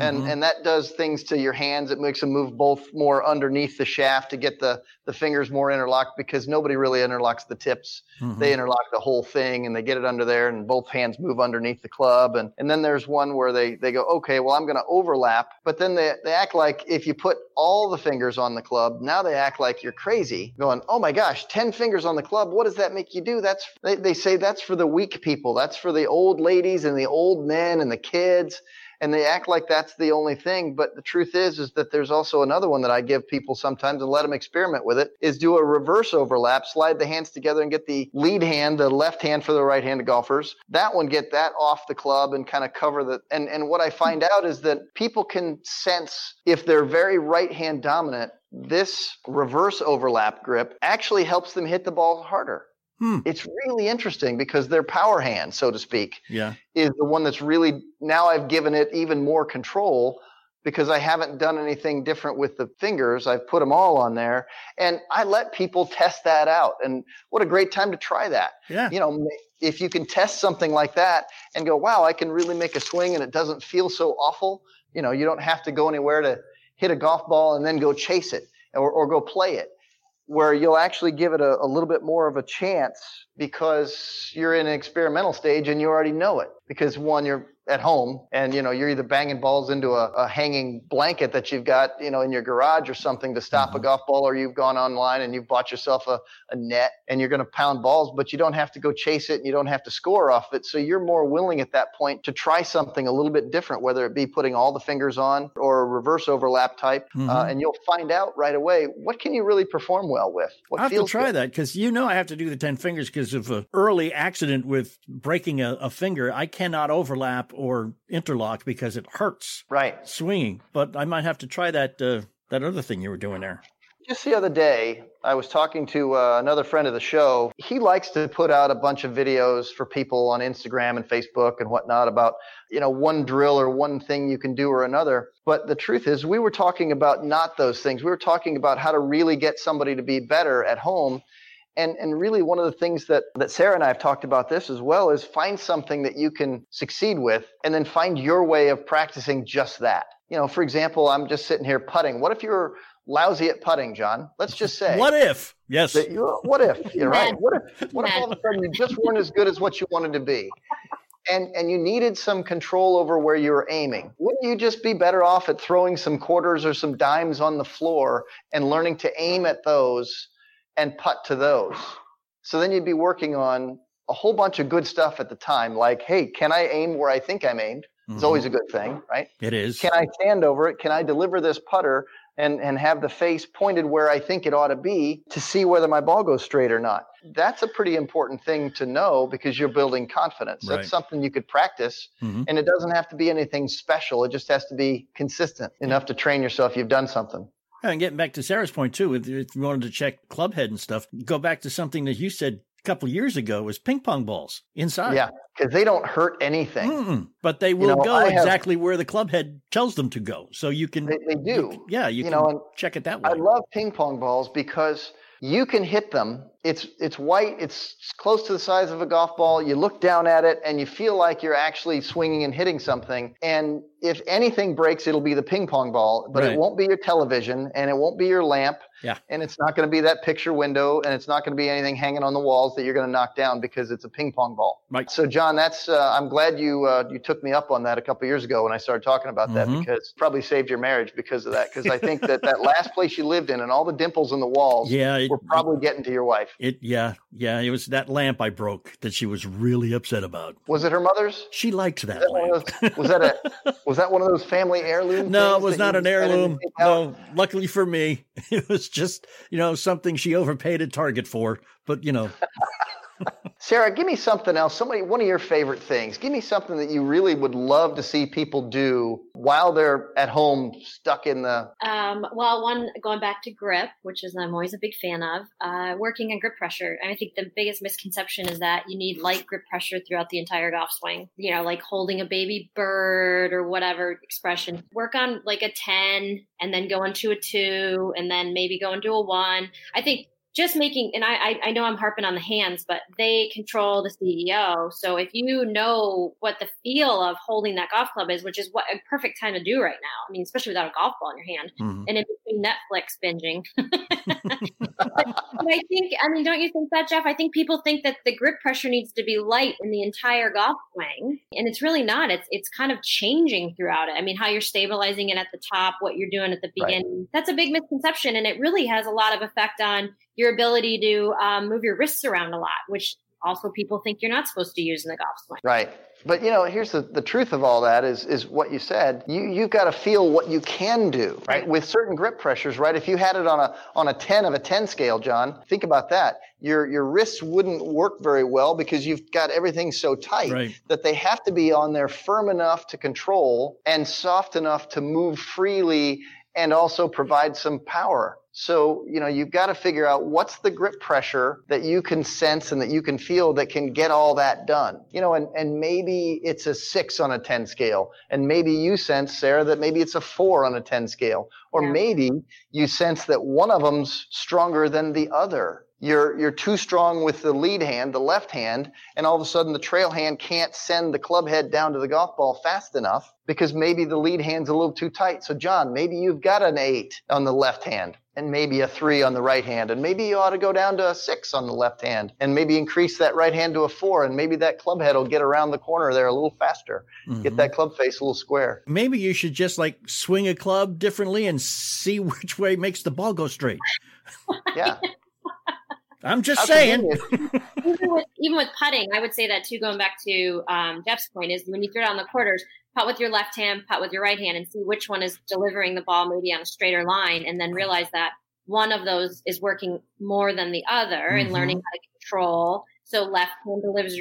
And that does things to your hands. It makes them move both more underneath the shaft to get the fingers more interlocked, because nobody really interlocks the tips. Mm-hmm. They interlock the whole thing and they get it under there and both hands move underneath the club. And then there's one where they go, okay, well, I'm going to overlap. But then they act like if you put all the fingers on the club, now they act like you're crazy going, oh my gosh, 10 fingers on the club. What does that make you do? That's, they say that's for the weak people. That's for the old ladies and the old men and the kids. And they act like that's the only thing. But the truth is that there's also another one that I give people sometimes and let them experiment with it, is do a reverse overlap, slide the hands together and get the lead hand, the left hand for the right-handed golfers. That one, get that off the club and kind of cover the – and what I find out is that people can sense if they're very right-hand dominant, this reverse overlap grip actually helps them hit the ball harder. Hmm. It's really interesting because their power hand, so to speak, is the one that's really, now I've given it even more control because I haven't done anything different with the fingers. I've put them all on there and I let people test that out. And what a great time to try that. Yeah. You know, if you can test something like that and go, wow, I can really make a swing and it doesn't feel so awful. You know, you don't have to go anywhere to hit a golf ball and then go chase it or go play it, where you'll actually give it a little bit more of a chance because you're in an experimental stage and you already know it. Because one, you're at home and, you know, you're either banging balls into a hanging blanket that you've got, you know, in your garage or something to stop a golf ball, or you've gone online and you've bought yourself a net and you're going to pound balls, but you don't have to go chase it and you don't have to score off it. So you're more willing at that point to try something a little bit different, whether it be putting all the fingers on or a reverse overlap type. And you'll find out right away, what can you really perform well with? What I have feels to try good? That because, you know, I have to do the 10 fingers because of an early accident with breaking a finger. I cannot overlap or interlock because it hurts swinging, but I might have to try that that other thing you were doing there. Just the other day, I was talking to another friend of the show. He likes to put out a bunch of videos for people on Instagram and Facebook and whatnot about, you know, one drill or one thing you can do or another. But the truth is, we were talking about not those things. We were talking about how to really get somebody to be better at home. And really one of the things that Sarah and I have talked about this as well is find something that you can succeed with and then find your way of practicing just that. You know, for example, I'm just sitting here putting. What if you're lousy at putting, John? Let's just say. What if? Yes. What if? You're right. What if all of a sudden you just weren't as good as what you wanted to be? And you needed some control over where you were aiming. Wouldn't you just be better off at throwing some quarters or some dimes on the floor and learning to aim at those and putt to those? So then you'd be working on a whole bunch of good stuff at the time, like, hey, can I aim where I think I'm aimed? It's always a good thing, right? It is. Can I stand over it? Can I deliver this putter and have the face pointed where I think it ought to be to see whether my ball goes straight or not? That's a pretty important thing to know because you're building confidence. Right. That's something you could practice, and it doesn't have to be anything special. It just has to be consistent enough to train yourself you've done something. And getting back to Sarah's point, too, if you wanted to check clubhead and stuff, go back to something that you said a couple of years ago was ping pong balls inside. Yeah, because they don't hurt anything. But they will go exactly where the clubhead tells them to go. So you can. They do. You can check it that way. I love ping pong balls because you can hit them. It's white. It's close to the size of a golf ball. You look down at it and you feel like you're actually swinging and hitting something. And if anything breaks, it'll be the ping pong ball, but it won't be your television and it won't be your lamp. Yeah. And it's not going to be that picture window and it's not going to be anything hanging on the walls that you're going to knock down because it's a ping pong ball. Right. So, John, that's I'm glad you took me up on that a couple of years ago when I started talking about that, because probably saved your marriage because of that. Because I think that last place you lived in and all the dimples in the walls were probably getting to your wife. It was that lamp I broke that she was really upset about. Was it her mother's? She liked that lamp. Was that one of those family heirloom? No, it was not an heirloom. No, luckily for me, it was just, you know, something she overpaid at Target for, but you know. Sarah, give me something else. One of your favorite things. Give me something that you really would love to see people do while they're at home stuck in the. Well, one, going back to grip, which is I'm always a big fan of, working on grip pressure. And I think the biggest misconception is that you need light grip pressure throughout the entire golf swing. You know, like holding a baby bird or whatever expression. Work on like a 10 and then go into a 2 and then maybe go into a 1. I think just making, and I know I'm harping on the hands, but they control the CEO. So if you know what the feel of holding that golf club is, which is what a perfect time to do right now. I mean, especially without a golf ball in your hand and in between Netflix binging. but I think, I mean, don't you think that, Jeff? I think people think that the grip pressure needs to be light in the entire golf swing. And it's really not. It's kind of changing throughout it. I mean, how you're stabilizing it at the top, what you're doing at the beginning. Right. That's a big misconception. And it really has a lot of effect on your ability to move your wrists around a lot, which also people think you're not supposed to use in the golf swing. Right. But, you know, here's the truth of all that is what you said. You've got to feel what you can do, right? With certain grip pressures, right? If you had it on a 10 of a 10 scale, John, think about that. Your wrists wouldn't work very well because you've got everything so tight that they have to be on there firm enough to control and soft enough to move freely and also provide some power. So, you know, you've got to figure out what's the grip pressure that you can sense and that you can feel that can get all that done. You know, and maybe it's a 6 on a 10 scale. And maybe you sense, Sarah, that maybe it's a 4 on a 10 scale. Or maybe you sense that one of them's stronger than the other. You're too strong with the lead hand, the left hand, and all of a sudden the trail hand can't send the club head down to the golf ball fast enough because maybe the lead hand's a little too tight. So, John, maybe you've got an 8 on the left hand and maybe a 3 on the right hand, and maybe you ought to go down to a 6 on the left hand and maybe increase that right hand to a 4, and maybe that club head will get around the corner there a little faster, get that club face a little square. Maybe you should just like swing a club differently and see which way makes the ball go straight. Yeah. I'm just saying. Even with putting, I would say that too, going back to Jeff's point, is when you throw down the quarters, putt with your left hand, putt with your right hand, and see which one is delivering the ball maybe on a straighter line, and then realize that one of those is working more than the other and learning how to control. So left hand delivers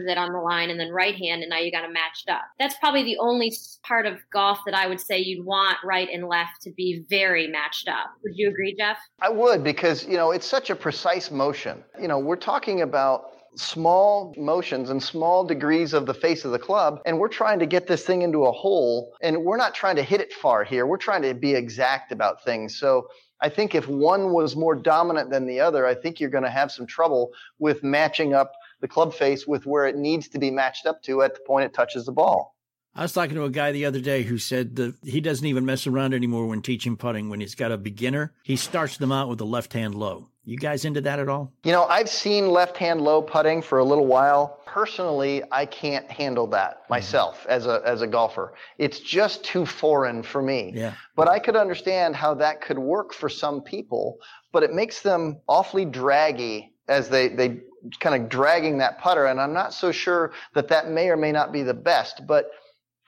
it on the line, and then right hand, and now you got it matched up. That's probably the only part of golf that I would say you'd want right and left to be very matched up. Would you agree, Jeff? I would, because, you know, it's such a precise motion. You know, we're talking about small motions and small degrees of the face of the club, and we're trying to get this thing into a hole, and we're not trying to hit it far here. We're trying to be exact about things. So I think if one was more dominant than the other, I think you're going to have some trouble with matching up the club face with where it needs to be matched up to at the point it touches the ball. I was talking to a guy the other day who said that he doesn't even mess around anymore when teaching putting. When he's got a beginner, he starts them out with the left hand low. You guys into that at all? You know, I've seen left hand low putting for a little while. Personally, I can't handle that myself as a golfer. It's just too foreign for me. Yeah. But I could understand how that could work for some people, but it makes them awfully draggy as they kind of dragging that putter. And I'm not so sure that may or may not be the best, but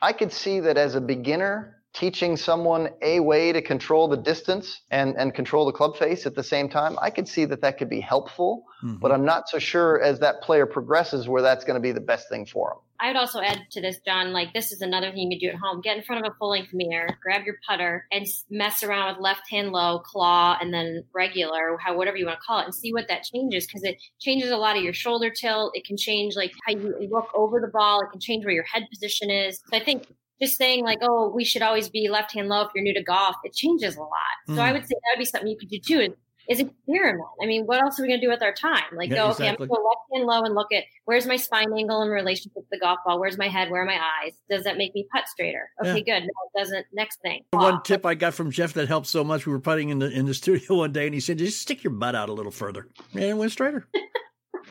I could see that as a beginner, teaching someone a way to control the distance and control the club face at the same time, I could see that could be helpful, but I'm not so sure as that player progresses where that's going to be the best thing for them. I would also add to this, John, like this is another thing you could do at home. Get in front of a full-length mirror, grab your putter, and mess around with left hand low, claw, and then regular, whatever you want to call it, and see what that changes, because it changes a lot of your shoulder tilt. It can change like how you look over the ball. It can change where your head position is. So I think just saying like, oh, we should always be left hand low if you're new to golf, it changes a lot. So I would say that would be something you could do too, is experiment. I mean, what else are we going to do with our time? Like, okay, I'm going to go left hand low and look at where's my spine angle in relationship to the golf ball? Where's my head? Where are my eyes? Does that make me putt straighter? Okay, good. No, it doesn't. Next thing. One tip I got from Jeff that helped so much, we were putting in the studio one day, and he said, just stick your butt out a little further. And it went straighter.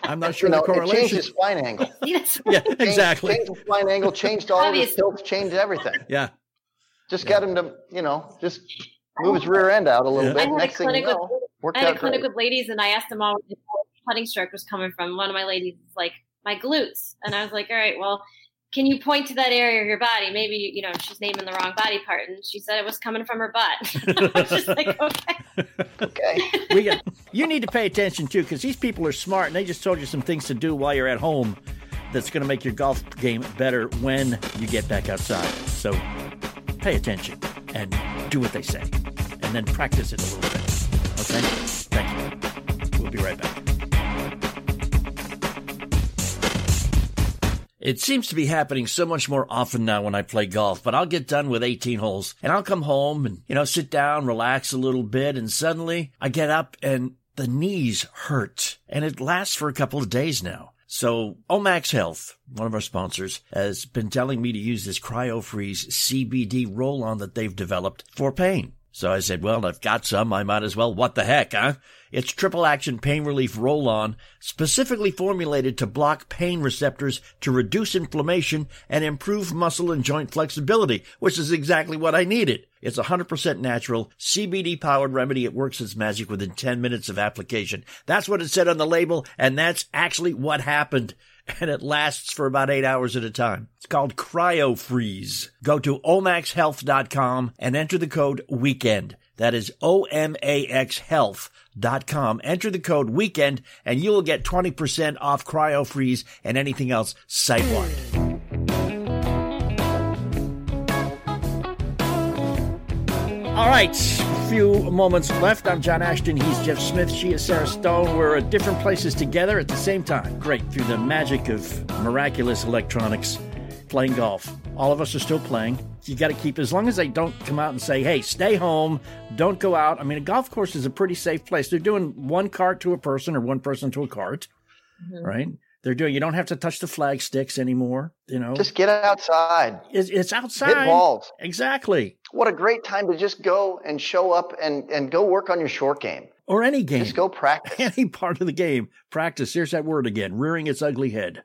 I'm not sure the correlation. It changed the spine angle. Yeah, exactly. Changed the spine angle, changed all of his tilts, changed everything. Yeah. Just got him to, you know, just move his rear end out a little bit. Next thing you know. I had a clinic with ladies, and I asked them all where the putting stroke was coming from. One of my ladies was like, my glutes. And I was like, all right, well, can you point to that area of your body? Maybe, you know, she's naming the wrong body part. And she said it was coming from her butt. I was just like, okay. You need to pay attention, too, because these people are smart, and they just told you some things to do while you're at home that's going to make your golf game better when you get back outside. So pay attention and do what they say, and then practice it a little bit. Thank you. We'll be right back. It seems to be happening so much more often now when I play golf, but I'll get done with 18 holes, and I'll come home and, you know, sit down, relax a little bit, and suddenly I get up and The knees hurt, and it lasts for a couple of days now. So Omax Health, one of our sponsors, has been telling me to use this CryoFreeze CBD roll-on that they've developed for pain. So I said, well, I've got some. I might as well. What the heck, huh? It's triple-action pain relief roll-on specifically formulated to block pain receptors to reduce inflammation and improve muscle and joint flexibility, which is exactly what I needed. It's 100% natural, CBD-powered remedy. It works its magic within 10 minutes of application. That's what it said on the label, and that's actually what happened. And it lasts for about 8 hours at a time. It's called CryoFreeze. Go to omaxhealth.com and enter the code WEEKEND. That is omaxhealth.com. Enter the code WEEKEND, and you will get 20% off CryoFreeze and anything else site-wide. All right, few moments left. I'm John Ashton. He's Jeff Smith. She is Sarah Stone. We're at different places together at the same time. Great. Through the magic of miraculous electronics, playing golf. All of us are still playing. You got to keep, as long as they don't come out and say, hey, stay home, don't go out. I mean, a golf course is a pretty safe place. They're doing one cart to a person or one person to a cart, right? They're doing, you don't have to touch the flag sticks anymore, you know. Just get outside. It's outside. Hit balls. Exactly. What a great time to just go and show up and go work on your short game. Or any game. Just go practice. Any part of the game. Practice. Here's that word again, rearing its ugly head.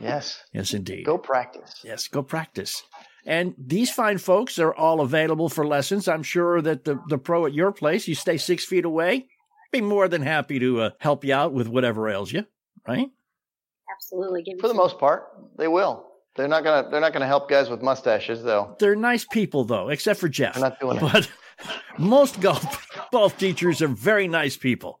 Yes. Yes, indeed. Go practice. Yes, go practice. And these fine folks are all available for lessons. I'm sure that the pro at your place, you stay 6 feet away, be more than happy to help you out with whatever ails you, right? Absolutely. For the most part, they will. They're not gonna help guys with mustaches, though. They're nice people, though, except for Jeff. They're not doing it. But most golf teachers are very nice people.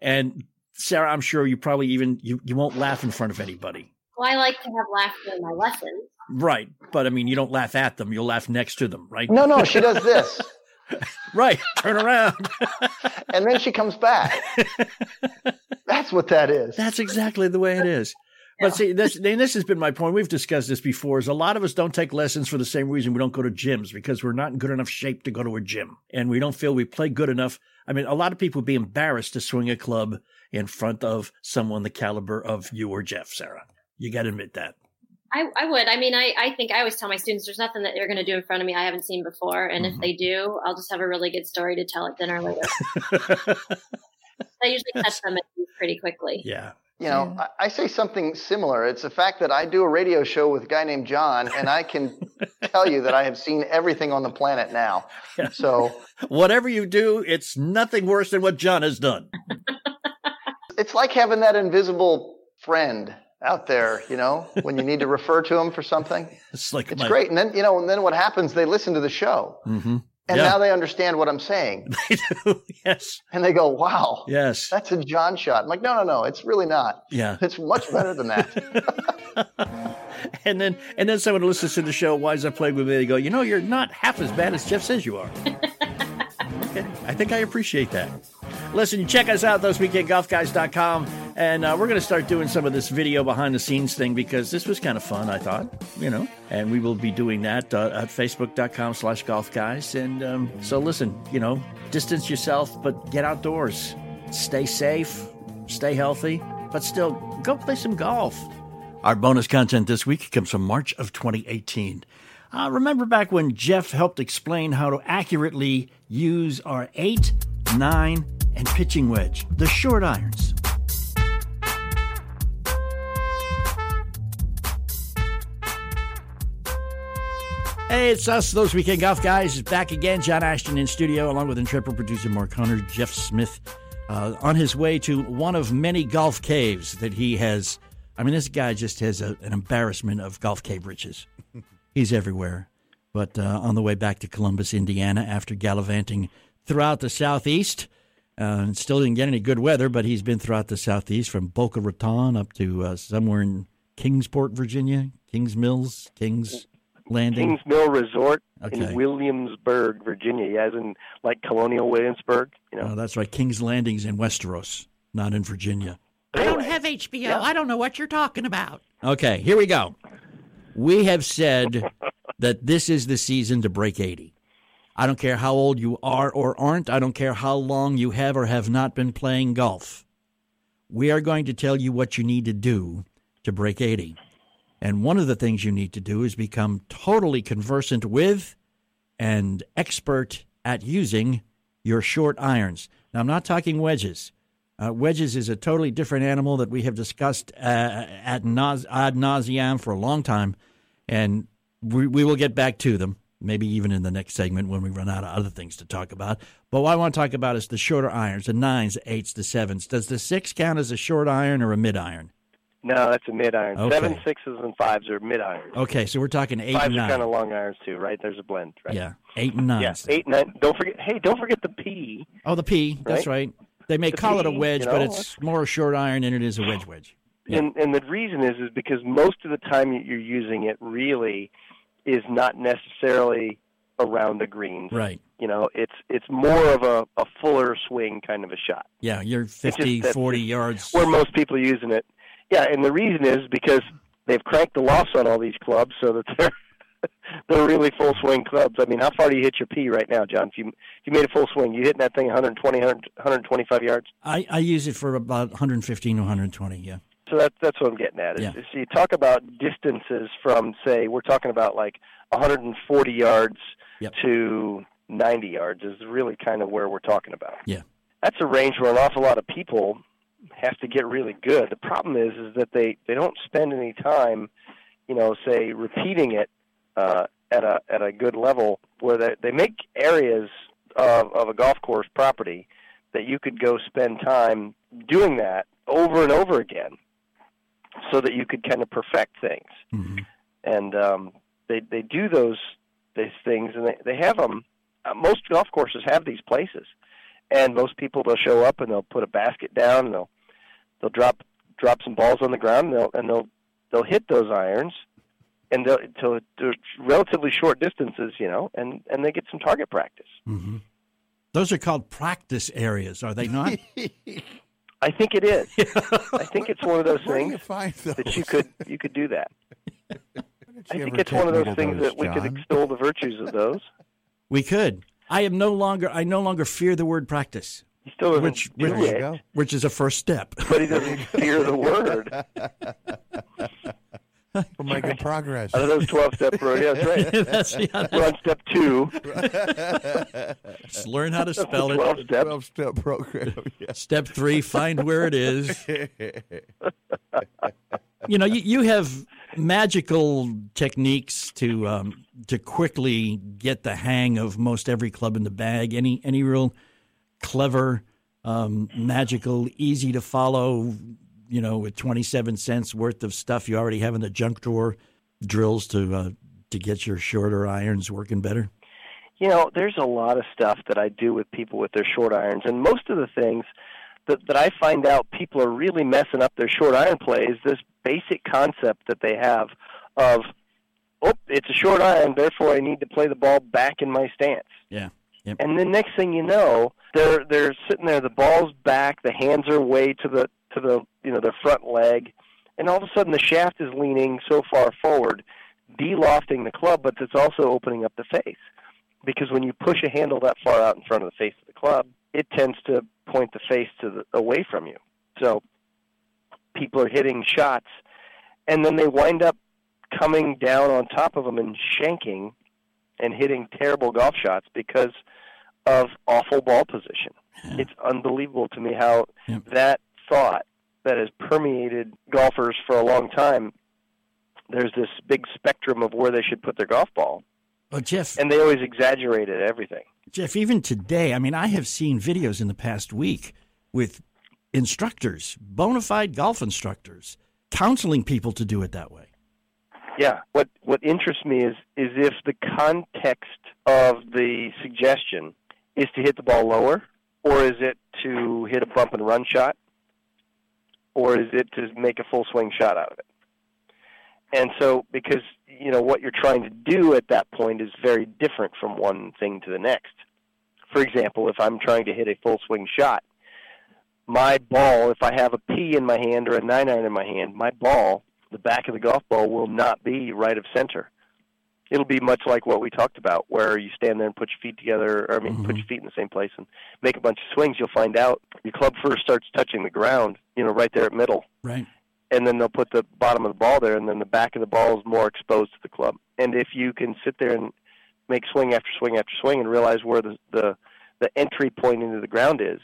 And Sarah, I'm sure you probably even you won't laugh in front of anybody. Well, I like to have laughter in my lessons. Right, but I mean, you don't laugh at them; you'll laugh next to them, right? No, she does this. Right, turn around, and then she comes back. That's what that is. That's exactly the way it is. But see, this has been my point. We've discussed this before, is a lot of us don't take lessons for the same reason we don't go to gyms, because we're not in good enough shape to go to a gym. And we don't feel we play good enough. I mean, a lot of people would be embarrassed to swing a club in front of someone the caliber of you or Jeff, Sarah. You got to admit that. I would. I mean, I think I always tell my students there's nothing that they're going to do in front of me I haven't seen before. And if they do, I'll just have a really good story to tell at dinner later. I usually catch them pretty quickly. Yeah. You know, yeah. I say something similar. It's the fact that I do a radio show with a guy named John, and I can tell you that I have seen everything on the planet now. Yeah. So whatever you do, it's nothing worse than what John has done. It's like having that invisible friend out there, you know, when you need to refer to him for something. It's great. And then, you know, what happens, they listen to the show. Mm-hmm. And now they understand what I'm saying. They do, yes. And they go, wow, yes, that's a John shot. I'm like, no, it's really not. Yeah. It's much better than that. and then someone who listens to the show, Why Is I Playing With Me? They go, you know, you're not half as bad as Jeff says you are. Okay. I think I appreciate that. Listen, check us out, thoseweekendgolfguys.com. And we're going to start doing some of this video behind-the-scenes thing, because this was kind of fun, I thought, you know. And we will be doing that at facebook.com/golfguys. And so listen, you know, distance yourself, but get outdoors. Stay safe, stay healthy, but still go play some golf. Our bonus content this week comes from March of 2018. Remember back when Jeff helped explain how to accurately use our 8, 9, and pitching wedge, the short irons. Hey, it's us, Those Weekend Golf Guys. Back again, John Ashton in studio, along with intrepid producer Mark Connor, Jeff Smith, on his way to one of many golf caves that he has. I mean, this guy just has an embarrassment of golf cave riches. He's everywhere. But on the way back to Columbus, Indiana, after gallivanting throughout the Southeast, still didn't get any good weather, but he's been throughout the Southeast from Boca Raton up to somewhere in Kingsport, Virginia, Kings Mill Resort in Williamsburg, Virginia, as in like Colonial Williamsburg. You know, that's right. King's Landing's in Westeros, not in Virginia. I don't have HBO. Yeah. I don't know what you're talking about. Okay, here we go. We have said that this is the season to break 80. I don't care how old you are or aren't. I don't care how long you have or have not been playing golf. We are going to tell you what you need to do to break 80. And one of the things you need to do is become totally conversant with and expert at using your short irons. Now, I'm not talking wedges. Wedges is a totally different animal that we have discussed ad nauseam for a long time, and we will get back to them, maybe even in the next segment when we run out of other things to talk about. But what I want to talk about is the shorter irons, the 9s, the 8s, the 7s. Does the 6 count as a short iron or a mid-iron? No, that's a mid-iron. Okay. 7, 6s, and 5s are mid-irons. Okay, so we're talking 8 and 9. 5s are kind of long irons, too, right? There's a blend, right? Yeah, 8 and 9. Yeah, 8 and 9. Don't forget the P. Oh, the P, right? That's right. They may call it a wedge, but it's more a short iron than it is a wedge. Yeah. And the reason is because most of the time you're using it really is not necessarily around the greens. Right. You know, it's more of a fuller swing kind of a shot. Yeah, you're 50, 40 yards. Where most people are using it. Yeah, and the reason is because they've cranked the lofts on all these clubs so that they're really full swing clubs. I mean, how far do you hit your P right now, John? If you made a full swing, you hitting that thing 120, 125 yards? I use it for about 115 or 120, yeah. So that's what I'm getting at. Yeah. So you talk about distances from, say, we're talking about like 140 yards to 90 yards is really kind of where we're talking about. Yeah. That's a range where an awful lot of people have to get really good. The problem is that they don't spend any time, you know, say, repeating it at a good level, where they make areas of a golf course property that you could go spend time doing that over and over again, so that you could kind of perfect things. Mm-hmm. And they do these things, and they have them. Most golf courses have these places, and most people, they'll show up and they'll put a basket down and they'll drop some balls on the ground, and they'll hit those irons. And to relatively short distances, you know, and they get some target practice. Mm-hmm. Those are called practice areas, are they not? I think it is. I think it's one of those things that you could do that. I think it's one of those things that we could extol the virtues of those. We could. I no longer fear the word practice. He still doesn't which is a first step. But he doesn't fear the word. We're making progress. Out of those 12-step rodeos, right? That's we're on step 2. Just learn how to spell it. 12-step program. Yeah. Step 3, find where it is. You know, you have magical techniques to quickly get the hang of most every club in the bag. Any real clever, magical, easy to follow. You know, with 27 cents worth of stuff you already have in the junk drawer, drills to get your shorter irons working better? You know, there's a lot of stuff that I do with people with their short irons, and most of the things that I find out people are really messing up their short iron play is this basic concept that they have of, oh, it's a short iron, therefore I need to play the ball back in my stance. Yeah. Yep. And the next thing you know, they're sitting there, the ball's back, the hands are way to the you know, their front leg, and all of a sudden the shaft is leaning so far forward, de-lofting the club, but it's also opening up the face. Because when you push a handle that far out in front of the face of the club, it tends to point the face away from you. So people are hitting shots, and then they wind up coming down on top of them and shanking and hitting terrible golf shots because of awful ball position. Yeah. It's unbelievable to me how that thought that has permeated golfers for a long time. There's this big spectrum of where they should put their golf ball. Well, Jeff, and they always exaggerated everything. Jeff, even today, I mean, I have seen videos in the past week with instructors, bona fide golf instructors, counseling people to do it that way. Yeah. What interests me is if the context of the suggestion is to hit the ball lower, or is it to hit a bump and run shot, or is it to make a full swing shot out of it? And so, because, you know, what you're trying to do at that point is very different from one thing to the next. For example, if I'm trying to hit a full swing shot, my ball, if I have a P in my hand or a 9-iron in my hand, my ball, the back of the golf ball, will not be right of center. it'll be much like what we talked about, where you stand there and put your feet together, or I mean, put your feet in the same place and make a bunch of swings. You'll find out your club first starts touching the ground, you know, right there at middle. Right. And then they'll put the bottom of the ball there, and then the back of the ball is more exposed to the club. And if you can sit there and make swing after swing after swing and realize where the entry point into the ground is,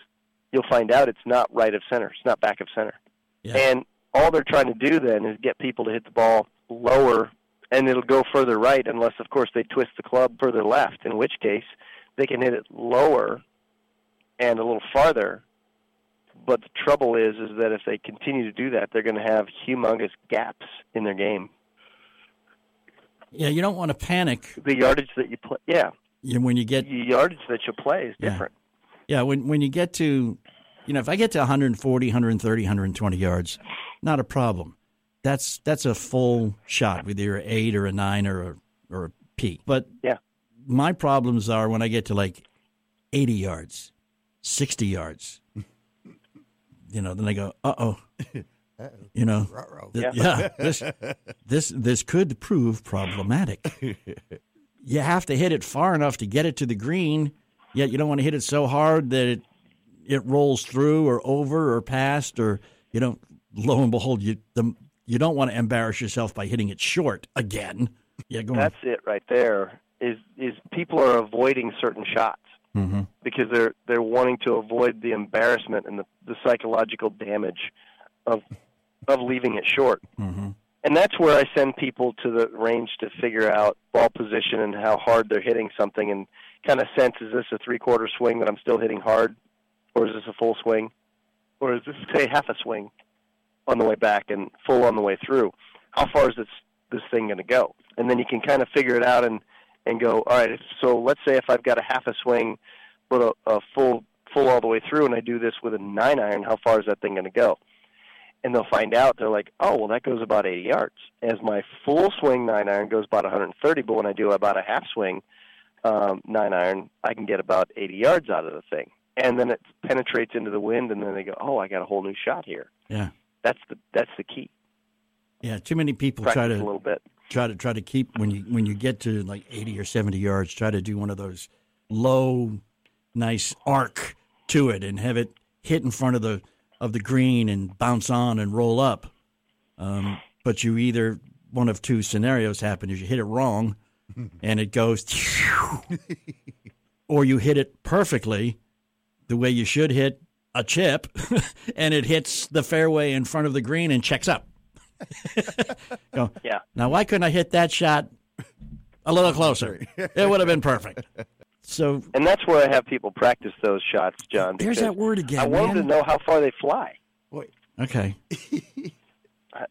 you'll find out it's not right of center. It's not back of center. Yeah. And all they're trying to do then is get people to hit the ball lower, and it'll go further right unless, of course, they twist the club further left, in which case they can hit it lower and a little farther. But the trouble is that if they continue to do that, they're going to have humongous gaps in their game. Yeah, you don't want to panic. The yardage that you play, yeah. When you get the yardage that you play is different. Yeah, when you get to, you know, if I get to 140, 130, 120 yards, not a problem. That's a full shot with either an 8 or a 9 or a P. But my problems are when I get to like 80 yards, 60 yards. You know, then they go, uh-oh. Uh-oh. You know, this could prove problematic. You have to hit it far enough to get it to the green, yet you don't want to hit it so hard that it rolls through or over or past, or, you know, lo and behold, you don't want to embarrass yourself by hitting it short again. Yeah, go on. That's it right there, is people are avoiding certain shots. Mm-hmm. Because they're wanting to avoid the embarrassment and the psychological damage of leaving it short. Mm-hmm. And that's where I send people to the range to figure out ball position and how hard they're hitting something, and kind of sense, is this a three-quarter swing that I'm still hitting hard, or is this a full swing, or is this, say, half a swing on the way back and full on the way through? How far is this thing going to go? And then you can kind of figure it out and go, all right, so let's say if I've got a half a swing, but a full all the way through, and I do this with a 9-iron, how far is that thing going to go? And they'll find out, they're like, oh, well, that goes about 80 yards. As my full swing 9-iron goes about 130, but when I do about a half swing 9-iron, I can get about 80 yards out of the thing. And then it penetrates into the wind, and then they go, oh, I got a whole new shot here. Yeah, that's the key. Yeah, too many people practice a little bit. Try to keep when you get to like 80 or 70 yards, try to do one of those low, nice arc to it and have it hit in front of the green and bounce on and roll up. But you either one of two scenarios happen: is you hit it wrong and it goes, or you hit it perfectly the way you should hit a chip, and it hits the fairway in front of the green and checks up. Go, yeah. Now, why couldn't I hit that shot a little closer? It would have been perfect. So, and that's where I have people practice those shots, John. There's that word again. I want them to know how far they fly. Wait. Okay.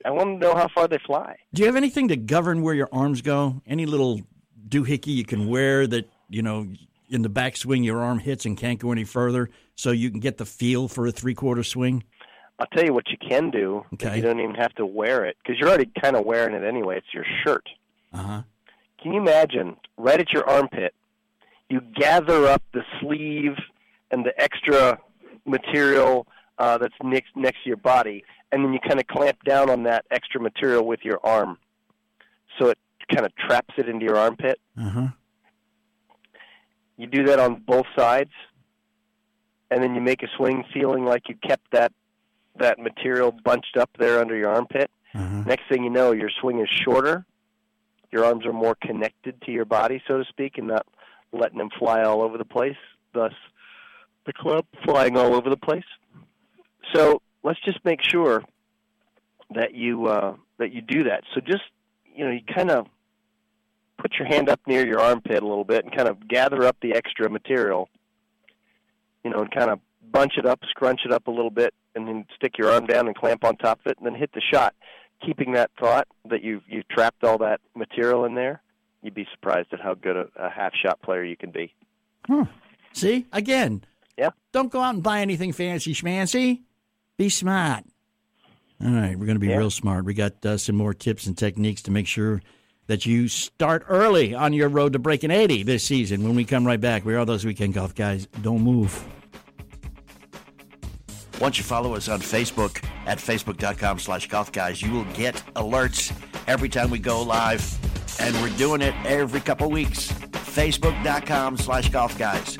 I want them to know how far they fly. Do you have anything to govern where your arms go? Any little doohickey you can wear that, you know, in the backswing your arm hits and can't go any further, so you can get the feel for a three-quarter swing? I'll tell you what you can do. Okay. You don't even have to wear it, because you're already kind of wearing it anyway. It's your shirt. Uh-huh. Can you imagine, right at your armpit, you gather up the sleeve and the extra material that's next to your body, and then you kind of clamp down on that extra material with your arm, so it kind of traps it into your armpit. Uh-huh. You do that on both sides, and then you make a swing feeling like you kept that material bunched up there under your armpit. Uh-huh. Next thing you know, your swing is shorter. Your arms are more connected to your body, so to speak, and not letting them fly all over the place, thus the club flying all over the place. So let's just make sure that you do that. So just, you know, you kind of put your hand up near your armpit a little bit and kind of gather up the extra material, you know, and kind of bunch it up, scrunch it up a little bit, and then stick your arm down and clamp on top of it, and then hit the shot, keeping that thought that you've trapped all that material in there. You'd be surprised at how good a half-shot player you can be. Hmm. See? Again, Don't go out and buy anything fancy-schmancy. Be smart. All right, we're going to be real smart. We got some more tips and techniques to make sure that you start early on your road to breaking 80 this season. When we come right back, we are those weekend golf guys. Don't move. Once you follow us on Facebook at facebook.com/golfguys, you will get alerts every time we go live And we're doing it every couple weeks. Facebook.com/golf guys.